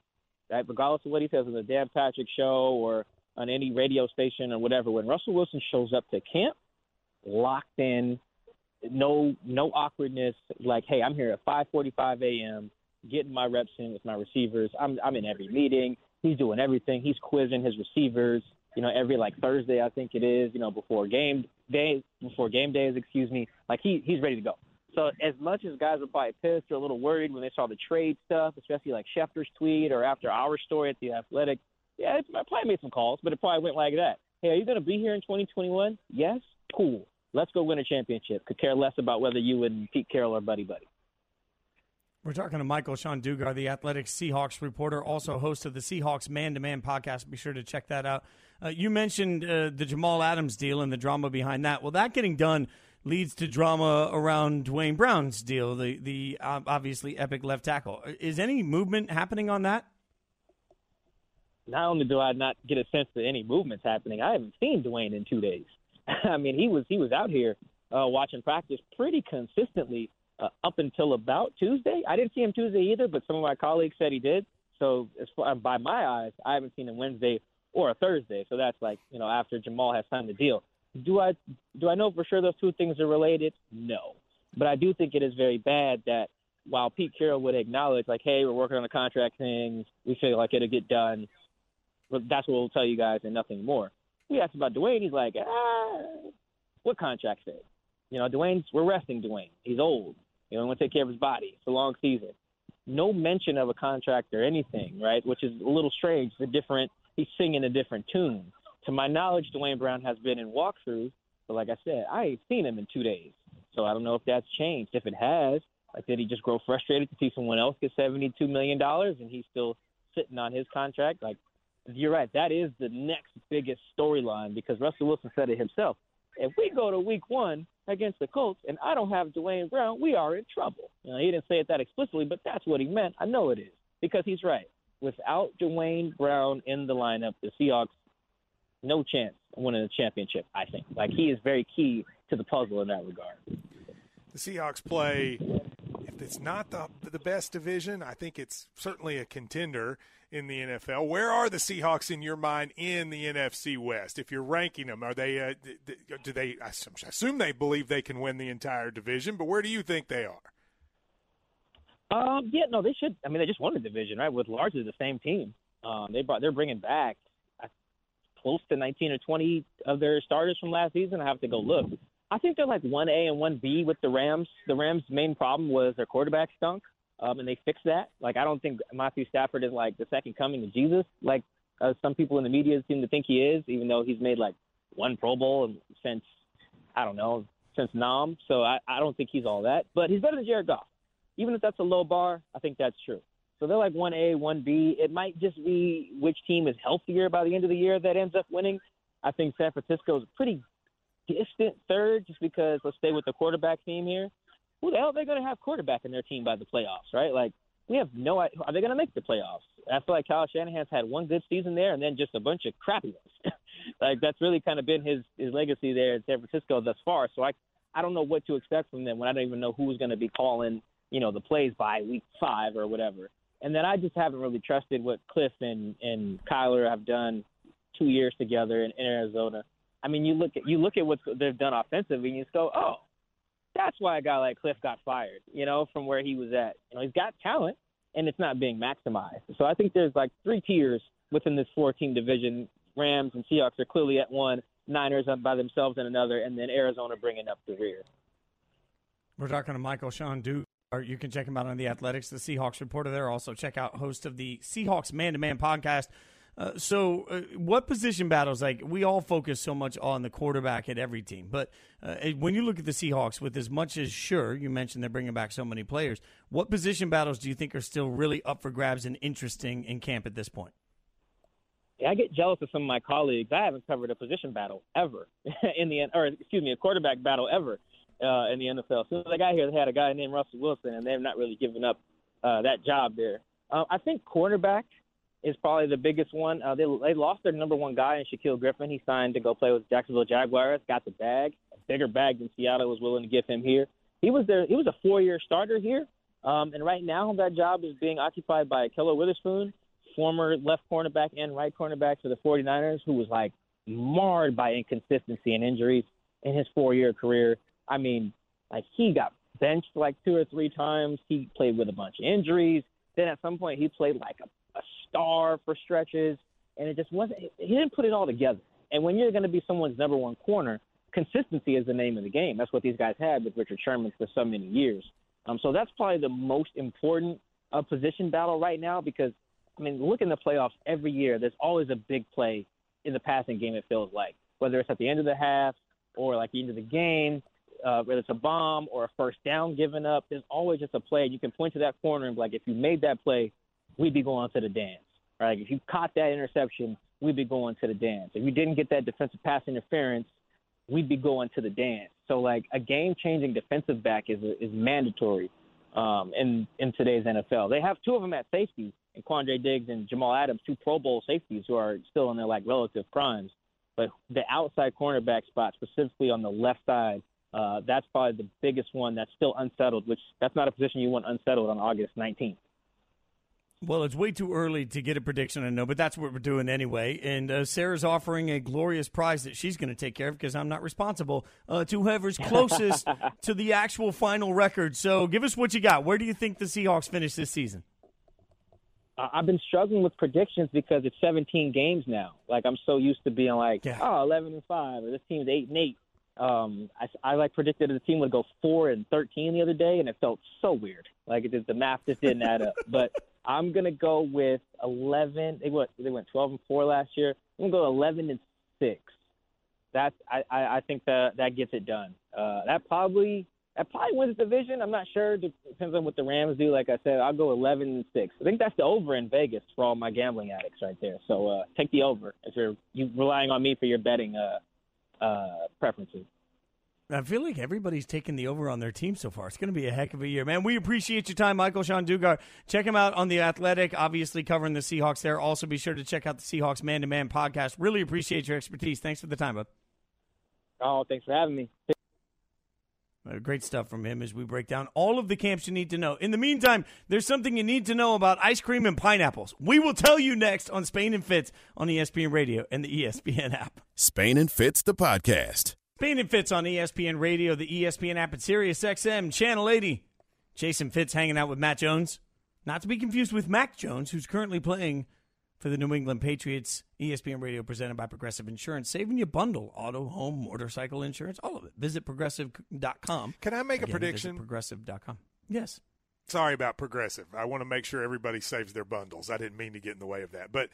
right? Regardless of what he says on the Dan Patrick show or on any radio station or whatever, when Russell Wilson shows up to camp, locked in, no no awkwardness. Like, hey, I'm here at five forty-five a.m. getting my reps in with my receivers. I'm I'm in every meeting. He's doing everything. He's quizzing his receivers. You know, every like Thursday, I think it is, you know, before game day, before game days, excuse me, like he he's ready to go. So as much as guys were probably pissed or a little worried when they saw the trade stuff, especially like Schefter's tweet or after our story at The Athletic, yeah, it probably made some calls, but it probably went like that. Hey, are you going to be here in twenty twenty-one? Yes? Cool. Let's go win a championship. Could care less about whether you and Pete Carroll are buddy-buddy. We're talking to Michael Shandugar, the Athletic Seahawks reporter, also host of the Seahawks Man-to-Man podcast. Be sure to check that out. Uh, you mentioned uh, the Jamal Adams deal and the drama behind that. Well, that getting done leads to drama around Dwayne Brown's deal, the, the uh, obviously epic left tackle. Is any movement happening on that? Not only do I not get a sense that any movement's happening, I haven't seen Dwayne in two days. I mean, he was he was out here uh, watching practice pretty consistently. Uh, up until about Tuesday. I didn't see him Tuesday either, but some of my colleagues said he did. So as far, by my eyes, I haven't seen him Wednesday or a Thursday. So that's like, you know, after Jamal has signed the deal. Do I do I know for sure those two things are related? No. But I do think it is very bad that while Pete Carroll would acknowledge, like, hey, we're working on a contract thing, we feel like it'll get done, that's what we'll tell you guys and nothing more. We asked about Dwayne. He's like, ah, what contract said? You know, Dwayne's, we're resting Dwayne. He's old. You know, we want to take care of his body. It's a long season. No mention of a contract or anything, right, which is a little strange. It's a different – he's singing a different tune. To my knowledge, Dwayne Brown has been in walkthroughs, but like I said, I ain't seen him in two days. So I don't know if that's changed. If it has, like, did he just grow frustrated to see someone else get seventy-two million dollars and he's still sitting on his contract? Like, you're right. That is the next biggest storyline, because Russell Wilson said it himself. If we go to week one against the Colts and I don't have Dwayne Brown, we are in trouble. You know, he didn't say it that explicitly, but that's what he meant. I know it is, because he's right. Without Dwayne Brown in the lineup, the Seahawks, no chance of winning the championship, I think. Like, he is very key to the puzzle in that regard. The Seahawks play, if it's not the, the best division, I think it's certainly a contender in the N F L. Where are the Seahawks in your mind in the N F C West? If you're ranking them, are they? Uh, do they? I assume they believe they can win the entire division, but where do you think they are? Um, yeah, no, they should. I mean, they just won the division, right? With largely the same team. Um, they brought. They're bringing back close to nineteen or twenty of their starters from last season. I have to go look. I think they're like one A and one B with the Rams. The Rams' main problem was their quarterback stunk. Um, and they fixed that. Like, I don't think Matthew Stafford is like the second coming of Jesus, like uh, some people in the media seem to think he is, even though he's made like one Pro Bowl since, I don't know, since Nam. So I, I don't think he's all that. But he's better than Jared Goff. Even if that's a low bar, I think that's true. So they're like one A, one B. It might just be which team is healthier by the end of the year that ends up winning. I think San Francisco is pretty distant third, just because, let's stay with the quarterback theme here. Who the hell are they going to have quarterback in their team by the playoffs, right? Like, we have no idea. Are they going to make the playoffs? I feel like Kyle Shanahan's had one good season there and then just a bunch of crappy ones. Like, that's really kind of been his, his legacy there in San Francisco thus far. So I I don't know what to expect from them when I don't even know who's going to be calling, you know, the plays by week five or whatever. And then I just haven't really trusted what Cliff and, and Kyler have done two years together in, in Arizona. I mean, you look at, you look at what they've done offensively and you just go, oh, that's why a guy like Cliff got fired, you know, from where he was at. You know, he's got talent, and it's not being maximized. So I think there's like three tiers within this four-team division. Rams and Seahawks are clearly at one. Niners up by themselves in another, and then Arizona bringing up the rear. We're talking to Michael Sean Duke. Or you can check him out on The Athletics, the Seahawks reporter there. Also check out host of the Seahawks Man-to-Man podcast. Uh, so uh, what position battles, like we all focus so much on the quarterback at every team, but uh, when you look at the Seahawks with as much as sure, you mentioned they're bringing back so many players, what position battles do you think are still really up for grabs and interesting in camp at this point? Yeah, I get jealous of some of my colleagues. I haven't covered a position battle ever in the or excuse me, a quarterback battle ever uh, in the N F L. So I got here, they had a guy named Russell Wilson, and they've not really given up uh, that job there. Uh, I think cornerback is probably the biggest one. Uh, they they lost their number one guy in Shaquille Griffin. He signed to go play with Jacksonville Jaguars. Got the bag, a bigger bag than Seattle was willing to give him here. He was there. He was a four-year starter here, um, and right now that job is being occupied by Akella Witherspoon, former left cornerback and right cornerback for the 49ers, who was, like, marred by inconsistency and injuries in his four-year career. I mean, like, he got benched, like, two or three times. He played with a bunch of injuries. Then at some point he played, like, a, a star for stretches, and it just wasn't – he didn't put it all together. And when you're going to be someone's number one corner, consistency is the name of the game. That's what these guys had with Richard Sherman for so many years. Um, so that's probably the most important uh, position battle right now because – I mean, look in the playoffs every year. There's always a big play in the passing game, it feels like, whether it's at the end of the half or, like, the end of the game, uh, whether it's a bomb or a first down given up. There's always just a play. You can point to that corner and be like, if you made that play, we'd be going to the dance. Right? Like, if you caught that interception, we'd be going to the dance. If you didn't get that defensive pass interference, we'd be going to the dance. So, like, a game-changing defensive back is is mandatory um, in, in today's N F L. They have two of them at safety. And Quandre Diggs and Jamal Adams, two Pro Bowl safeties who are still in their, like, relative primes. But the outside cornerback spot, specifically on the left side, uh, that's probably the biggest one that's still unsettled, which that's not a position you want unsettled on August nineteenth. Well, it's way too early to get a prediction, I know, but that's what we're doing anyway. And uh, Sarah's offering a glorious prize that she's going to take care of because I'm not responsible uh, to whoever's closest to the actual final record. So give us what you got. Where do you think the Seahawks finish this season? I've been struggling with predictions because it's seventeen games now. Like, I'm so used to being like, yeah. oh, eleven and five, or this team's eight and eight. Um, I, I, like, predicted the team would go four and thirteen the other day, and it felt so weird. Like, it just, the math just didn't add up. But I'm going to go with eleven. They went, they went twelve and four last year. I'm going to go eleven and six. That's, I, I think that, that gets it done. Uh, that probably – I probably wins the division. I'm not sure. Depends on what the Rams do. Like I said, I'll go eleven and six. I think that's the over in Vegas for all my gambling addicts right there. So uh, take the over if you're you relying on me for your betting uh, uh, preferences. I feel like everybody's taking the over on their team so far. It's going to be a heck of a year, man. We appreciate your time, Michael Sean Dugar. Check him out on The Athletic, obviously covering the Seahawks there. Also be sure to check out the Seahawks Man-to-Man podcast. Really appreciate your expertise. Thanks for the time, bud. Oh, thanks for having me. Great stuff from him as we break down all of the camps you need to know. In the meantime, there's something you need to know about ice cream and pineapples. We will tell you next on Spain and Fitz on E S P N Radio and the E S P N app. Spain and Fitz, the podcast. Spain and Fitz on E S P N Radio, the E S P N app, and Sirius X M, Channel eighty. Jason Fitz hanging out with Matt Jones. Not to be confused with Mac Jones, who's currently playing for the New England Patriots. E S P N Radio presented by Progressive Insurance. Saving you bundle. Auto, home, motorcycle insurance. All of it. Visit Progressive dot com. Can I make Again, a prediction? Visit Progressive dot com. Yes. Sorry about Progressive. I want to make sure everybody saves their bundles. I didn't mean to get in the way of that. But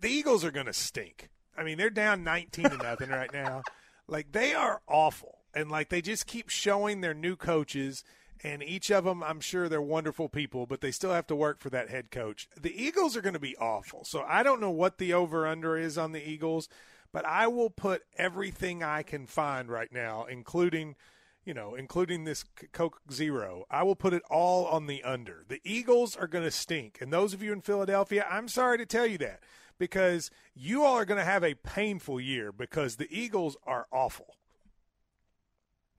the Eagles are going to stink. I mean, they're down nineteen to nothing right now. Like, they are awful. And, like, they just keep showing their new coaches – and each of them, I'm sure they're wonderful people, but they still have to work for that head coach. The Eagles are going to be awful. So I don't know what the over-under is on the Eagles, but I will put everything I can find right now, including, you know, including this Coke Zero. I will put it all on the under. The Eagles are going to stink. And those of you in Philadelphia, I'm sorry to tell you that, because you all are going to have a painful year because the Eagles are awful.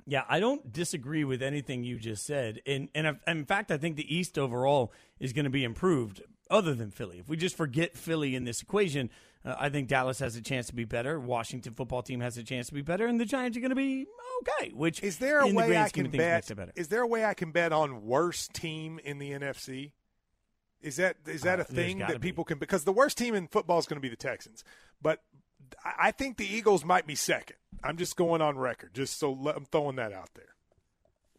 Yeah, I don't disagree with anything you just said. And and, I've, and in fact, I think the East overall is going to be improved other than Philly. If we just forget Philly in this equation, uh, I think Dallas has a chance to be better. Washington football team has a chance to be better. And the Giants are going to be okay. Which is there a way I can bet? Is there a way I can bet on worst team in the N F C? Is that is that uh, a thing that people be. can – because the worst team in football is going to be the Texans. But – I think the Eagles might be second. I'm just going on record, just so let, I'm throwing that out there.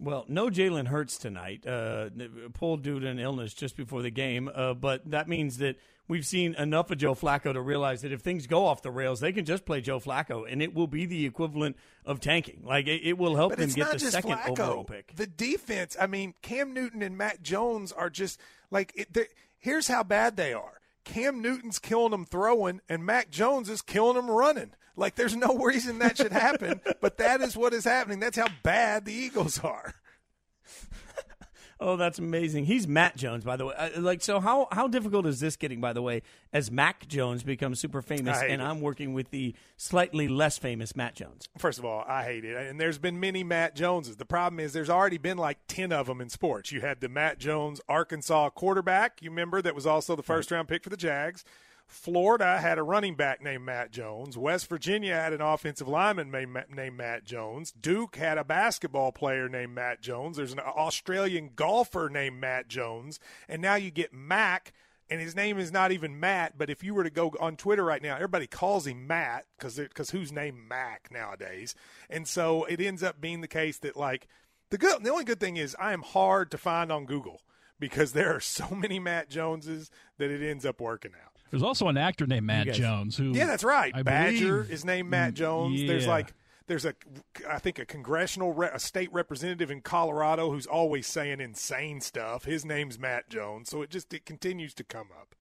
Well, no Jalen Hurts tonight. Uh, pulled due to an illness just before the game, uh, but that means that we've seen enough of Joe Flacco to realize that if things go off the rails, they can just play Joe Flacco, and it will be the equivalent of tanking. Like, it, it will help but them get the second Flacco. overall pick. The defense, I mean, Cam Newton and Matt Jones are just like it, – here's how bad they are. Cam Newton's killing them throwing, and Mac Jones is killing them running. Like, there's no reason that should happen, but that is what is happening. That's how bad the Eagles are. Oh, that's amazing. He's Matt Jones, by the way. I, like, so how, how difficult is this getting, by the way, as Mac Jones becomes super famous, and it. I'm working with the slightly less famous Matt Jones? First of all, I hate it. And there's been many Matt Joneses. The problem is there's already been like ten of them in sports. You had the Matt Jones Arkansas quarterback, you remember, that was also the first-round pick for the Jags. Florida had a running back named Matt Jones. West Virginia had an offensive lineman named Matt Jones. Duke had a basketball player named Matt Jones. There's an Australian golfer named Matt Jones. And now you get Mac, and his name is not even Matt, but if you were to go on Twitter right now, everybody calls him Matt because because who's named Mac nowadays? And so it ends up being the case that, like, the good, the only good thing is I am hard to find on Google because there are so many Matt Joneses that it ends up working out. There's also an actor named Matt Jones who yeah, that's right. I Badger believe, is named Matt Jones. Yeah. There's like there's a I think a congressional re- a state representative in Colorado who's always saying insane stuff. His name's Matt Jones. So it just it continues to come up.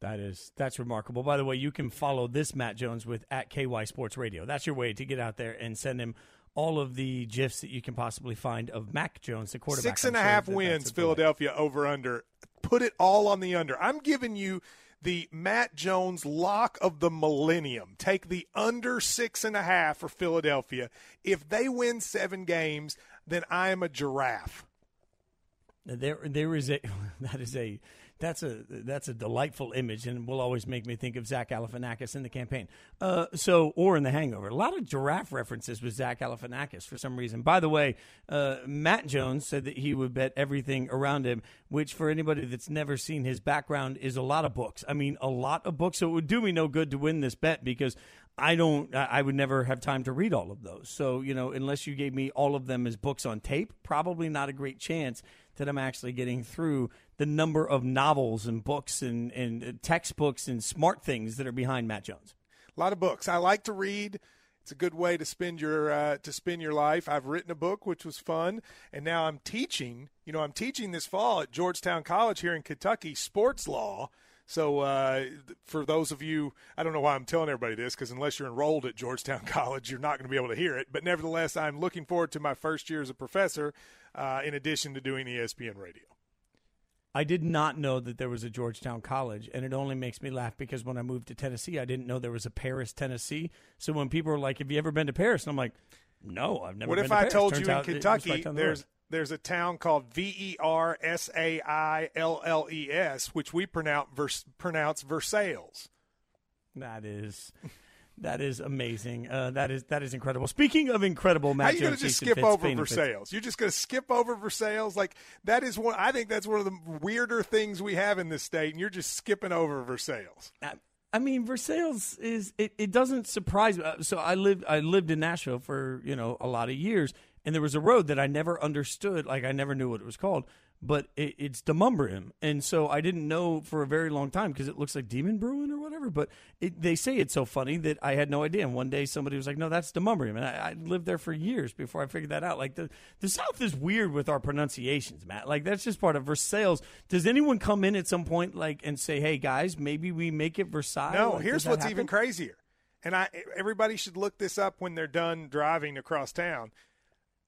That is that's remarkable. By the way, you can follow this Matt Jones with at K Y Sports Radio. That's your way to get out there and send him all of the gifs that you can possibly find of Mac Jones, the quarterback. Six and a half wins, Philadelphia over under. Put it all on the under. I'm giving you the Matt Jones lock of the millennium. Take the under six and a half for Philadelphia. If they win seven games, then I am a giraffe. There, there is a that is a that's a that's a delightful image, and will always make me think of Zach Galifianakis in The Campaign. Uh, so, or in The Hangover, a lot of giraffe references with Zach Galifianakis for some reason. By the way, uh, Matt Jones said that he would bet everything around him, which for anybody that's never seen his background is a lot of books. I mean, a lot of books. So it would do me no good to win this bet because I don't. I would never have time to read all of those. So, you know, unless you gave me all of them as books on tape, probably not a great chance that I'm actually getting through the number of novels and books and, and textbooks and smart things that are behind Matt Jones. A lot of books. I like to read. It's a good way to spend your uh, to spend your life. I've written a book, which was fun, and now I'm teaching. You know, I'm teaching this fall at Georgetown College here in Kentucky sports law. So uh, for those of you, I don't know why I'm telling everybody this, because unless you're enrolled at Georgetown College, you're not going to be able to hear it. But nevertheless, I'm looking forward to my first year as a professor, uh, in addition to doing E S P N Radio. I did not know that there was a Georgetown College, and it only makes me laugh because when I moved to Tennessee, I didn't know there was a Paris, Tennessee. So when people are like, have you ever been to Paris? And I'm like, no, I've never what been to Paris. What if I told Turns you in Kentucky right the there's road. There's a town called V E R S A I L L E S, which we pronounce vers- pronounce Versailles. That is, that is amazing. Uh, that is that is incredible. Speaking of incredible, Matt how are you going to just skip Fitz, over Spain Versailles? You're just going to skip over Versailles? Like that is one. I think that's one of the weirder things we have in this state, and you're just skipping over Versailles. I- I mean, Versailles is it, it doesn't surprise me. So I lived I lived in Nashville for, you know, a lot of years, and there was a road that I never understood. Like, I never knew what it was called, but it, it's Demumbrium. And so I didn't know for a very long time because it looks like Demon Brewing or whatever. But it, they say it's so funny that I had no idea. And one day somebody was like, no, that's Demumbrium. And I, I lived there for years before I figured that out. Like, the, the South is weird with our pronunciations, Matt. Like, that's just part of Versailles. Does anyone come in at some point, like, and say, hey, guys, maybe we make it Versailles? No, like, here's what's happen? even crazier. And I everybody should look this up when they're done driving across town.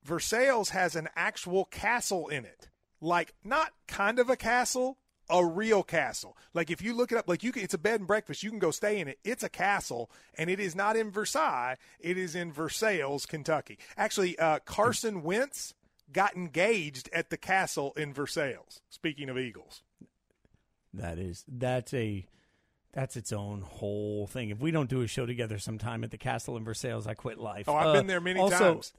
Versailles has an actual castle in it. Like, not kind of a castle, a real castle. Like, if you look it up, like, you can, it's a bed and breakfast. You can go stay in it. It's a castle, and it is not in Versailles. It is in Versailles, Kentucky. Actually, uh, Carson Wentz got engaged at the castle in Versailles, speaking of Eagles. That is – that's a – That's its own whole thing. If we don't do a show together sometime at the castle in Versailles, I quit life. Oh, I've uh, been there many also, times.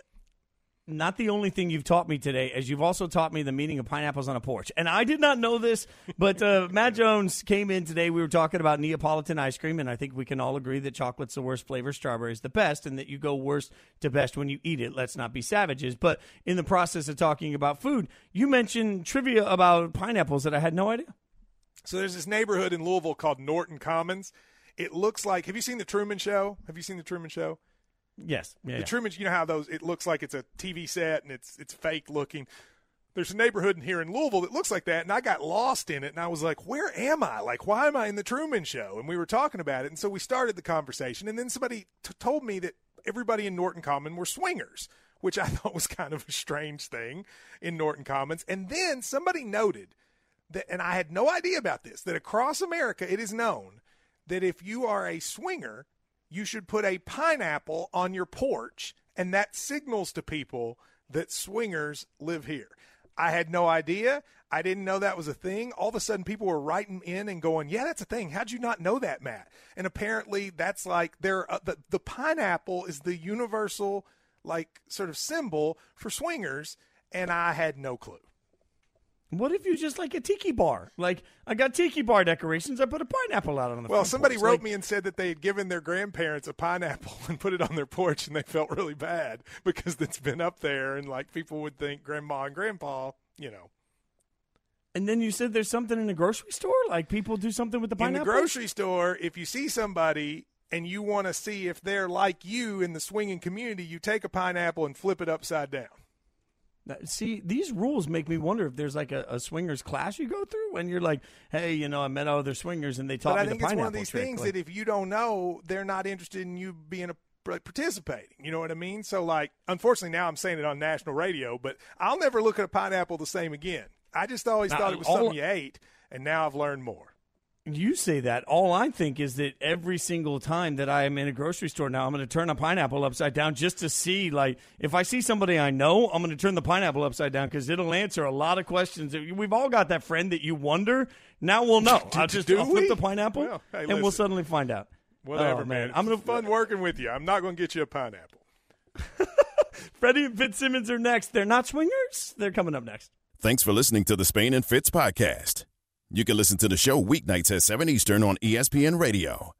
not the only thing you've taught me today, as you've also taught me the meaning of pineapples on a porch. And I did not know this, but uh, Matt Jones came in today. We were talking about Neapolitan ice cream, and I think we can all agree that chocolate's the worst flavor, strawberry's the best, and that you go worst to best when you eat it. Let's not be savages. But in the process of talking about food, you mentioned trivia about pineapples that I had no idea. So there's this neighborhood in Louisville called Norton Commons. It looks like – have you seen The Truman Show? Have you seen The Truman Show? Yes. Yeah, the yeah. Truman, you know how those, it looks like it's a T V set and it's it's fake looking. There's a neighborhood in here in Louisville that looks like that, and I got lost in it, and I was like, where am I? Like, why am I in The Truman Show? And we were talking about it, and so we started the conversation, and then somebody t- told me that everybody in Norton Common were swingers, which I thought was kind of a strange thing in Norton Commons. And then somebody noted that, and I had no idea about this, that across America it is known that if you are a swinger, you should put a pineapple on your porch, and that signals to people that swingers live here. I had no idea. I didn't know that was a thing. All of a sudden, people were writing in and going, yeah, that's a thing. How'd you not know that, Matt? And apparently that's like there. Uh, the, the pineapple is the universal, like, sort of symbol for swingers, and I had no clue. What if you just like a tiki bar? Like, I got tiki bar decorations. I put a pineapple out on the well, somebody porch. wrote like, me and said that they had given their grandparents a pineapple and put it on their porch, and they felt really bad because it's been up there, and like people would think grandma and grandpa, you know. And then you said there's something in the grocery store? Like people do something with the pineapple? In the grocery store, if you see somebody and you want to see if they're like you in the swinging community, you take a pineapple and flip it upside down. See, these rules make me wonder if there's like a, a swingers class you go through when you're like, hey, you know, I met other swingers and they taught me the pineapple trick. But I think it's one of these things that if you don't know, they're not interested in you being a participating. You know what I mean? So, like, unfortunately now I'm saying it on national radio, but I'll never look at a pineapple the same again. I just always thought it was something you ate, and now I've learned more. You say that. All I think is that every single time that I am in a grocery store now, I'm going to turn a pineapple upside down just to see, like, if I see somebody I know, I'm going to turn the pineapple upside down because it'll answer a lot of questions. We've all got that friend that you wonder. Now we'll know. I'll just I'll flip the pineapple, well, hey, and listen. We'll suddenly find out. Whatever, oh, man. man. I'm gonna fun working with you. I'm not going to get you a pineapple. Freddie and Fitzsimmons are next. They're not swingers. They're coming up next. Thanks for listening to the Spain and Fitz podcast. You can listen to the show weeknights at seven Eastern on E S P N Radio.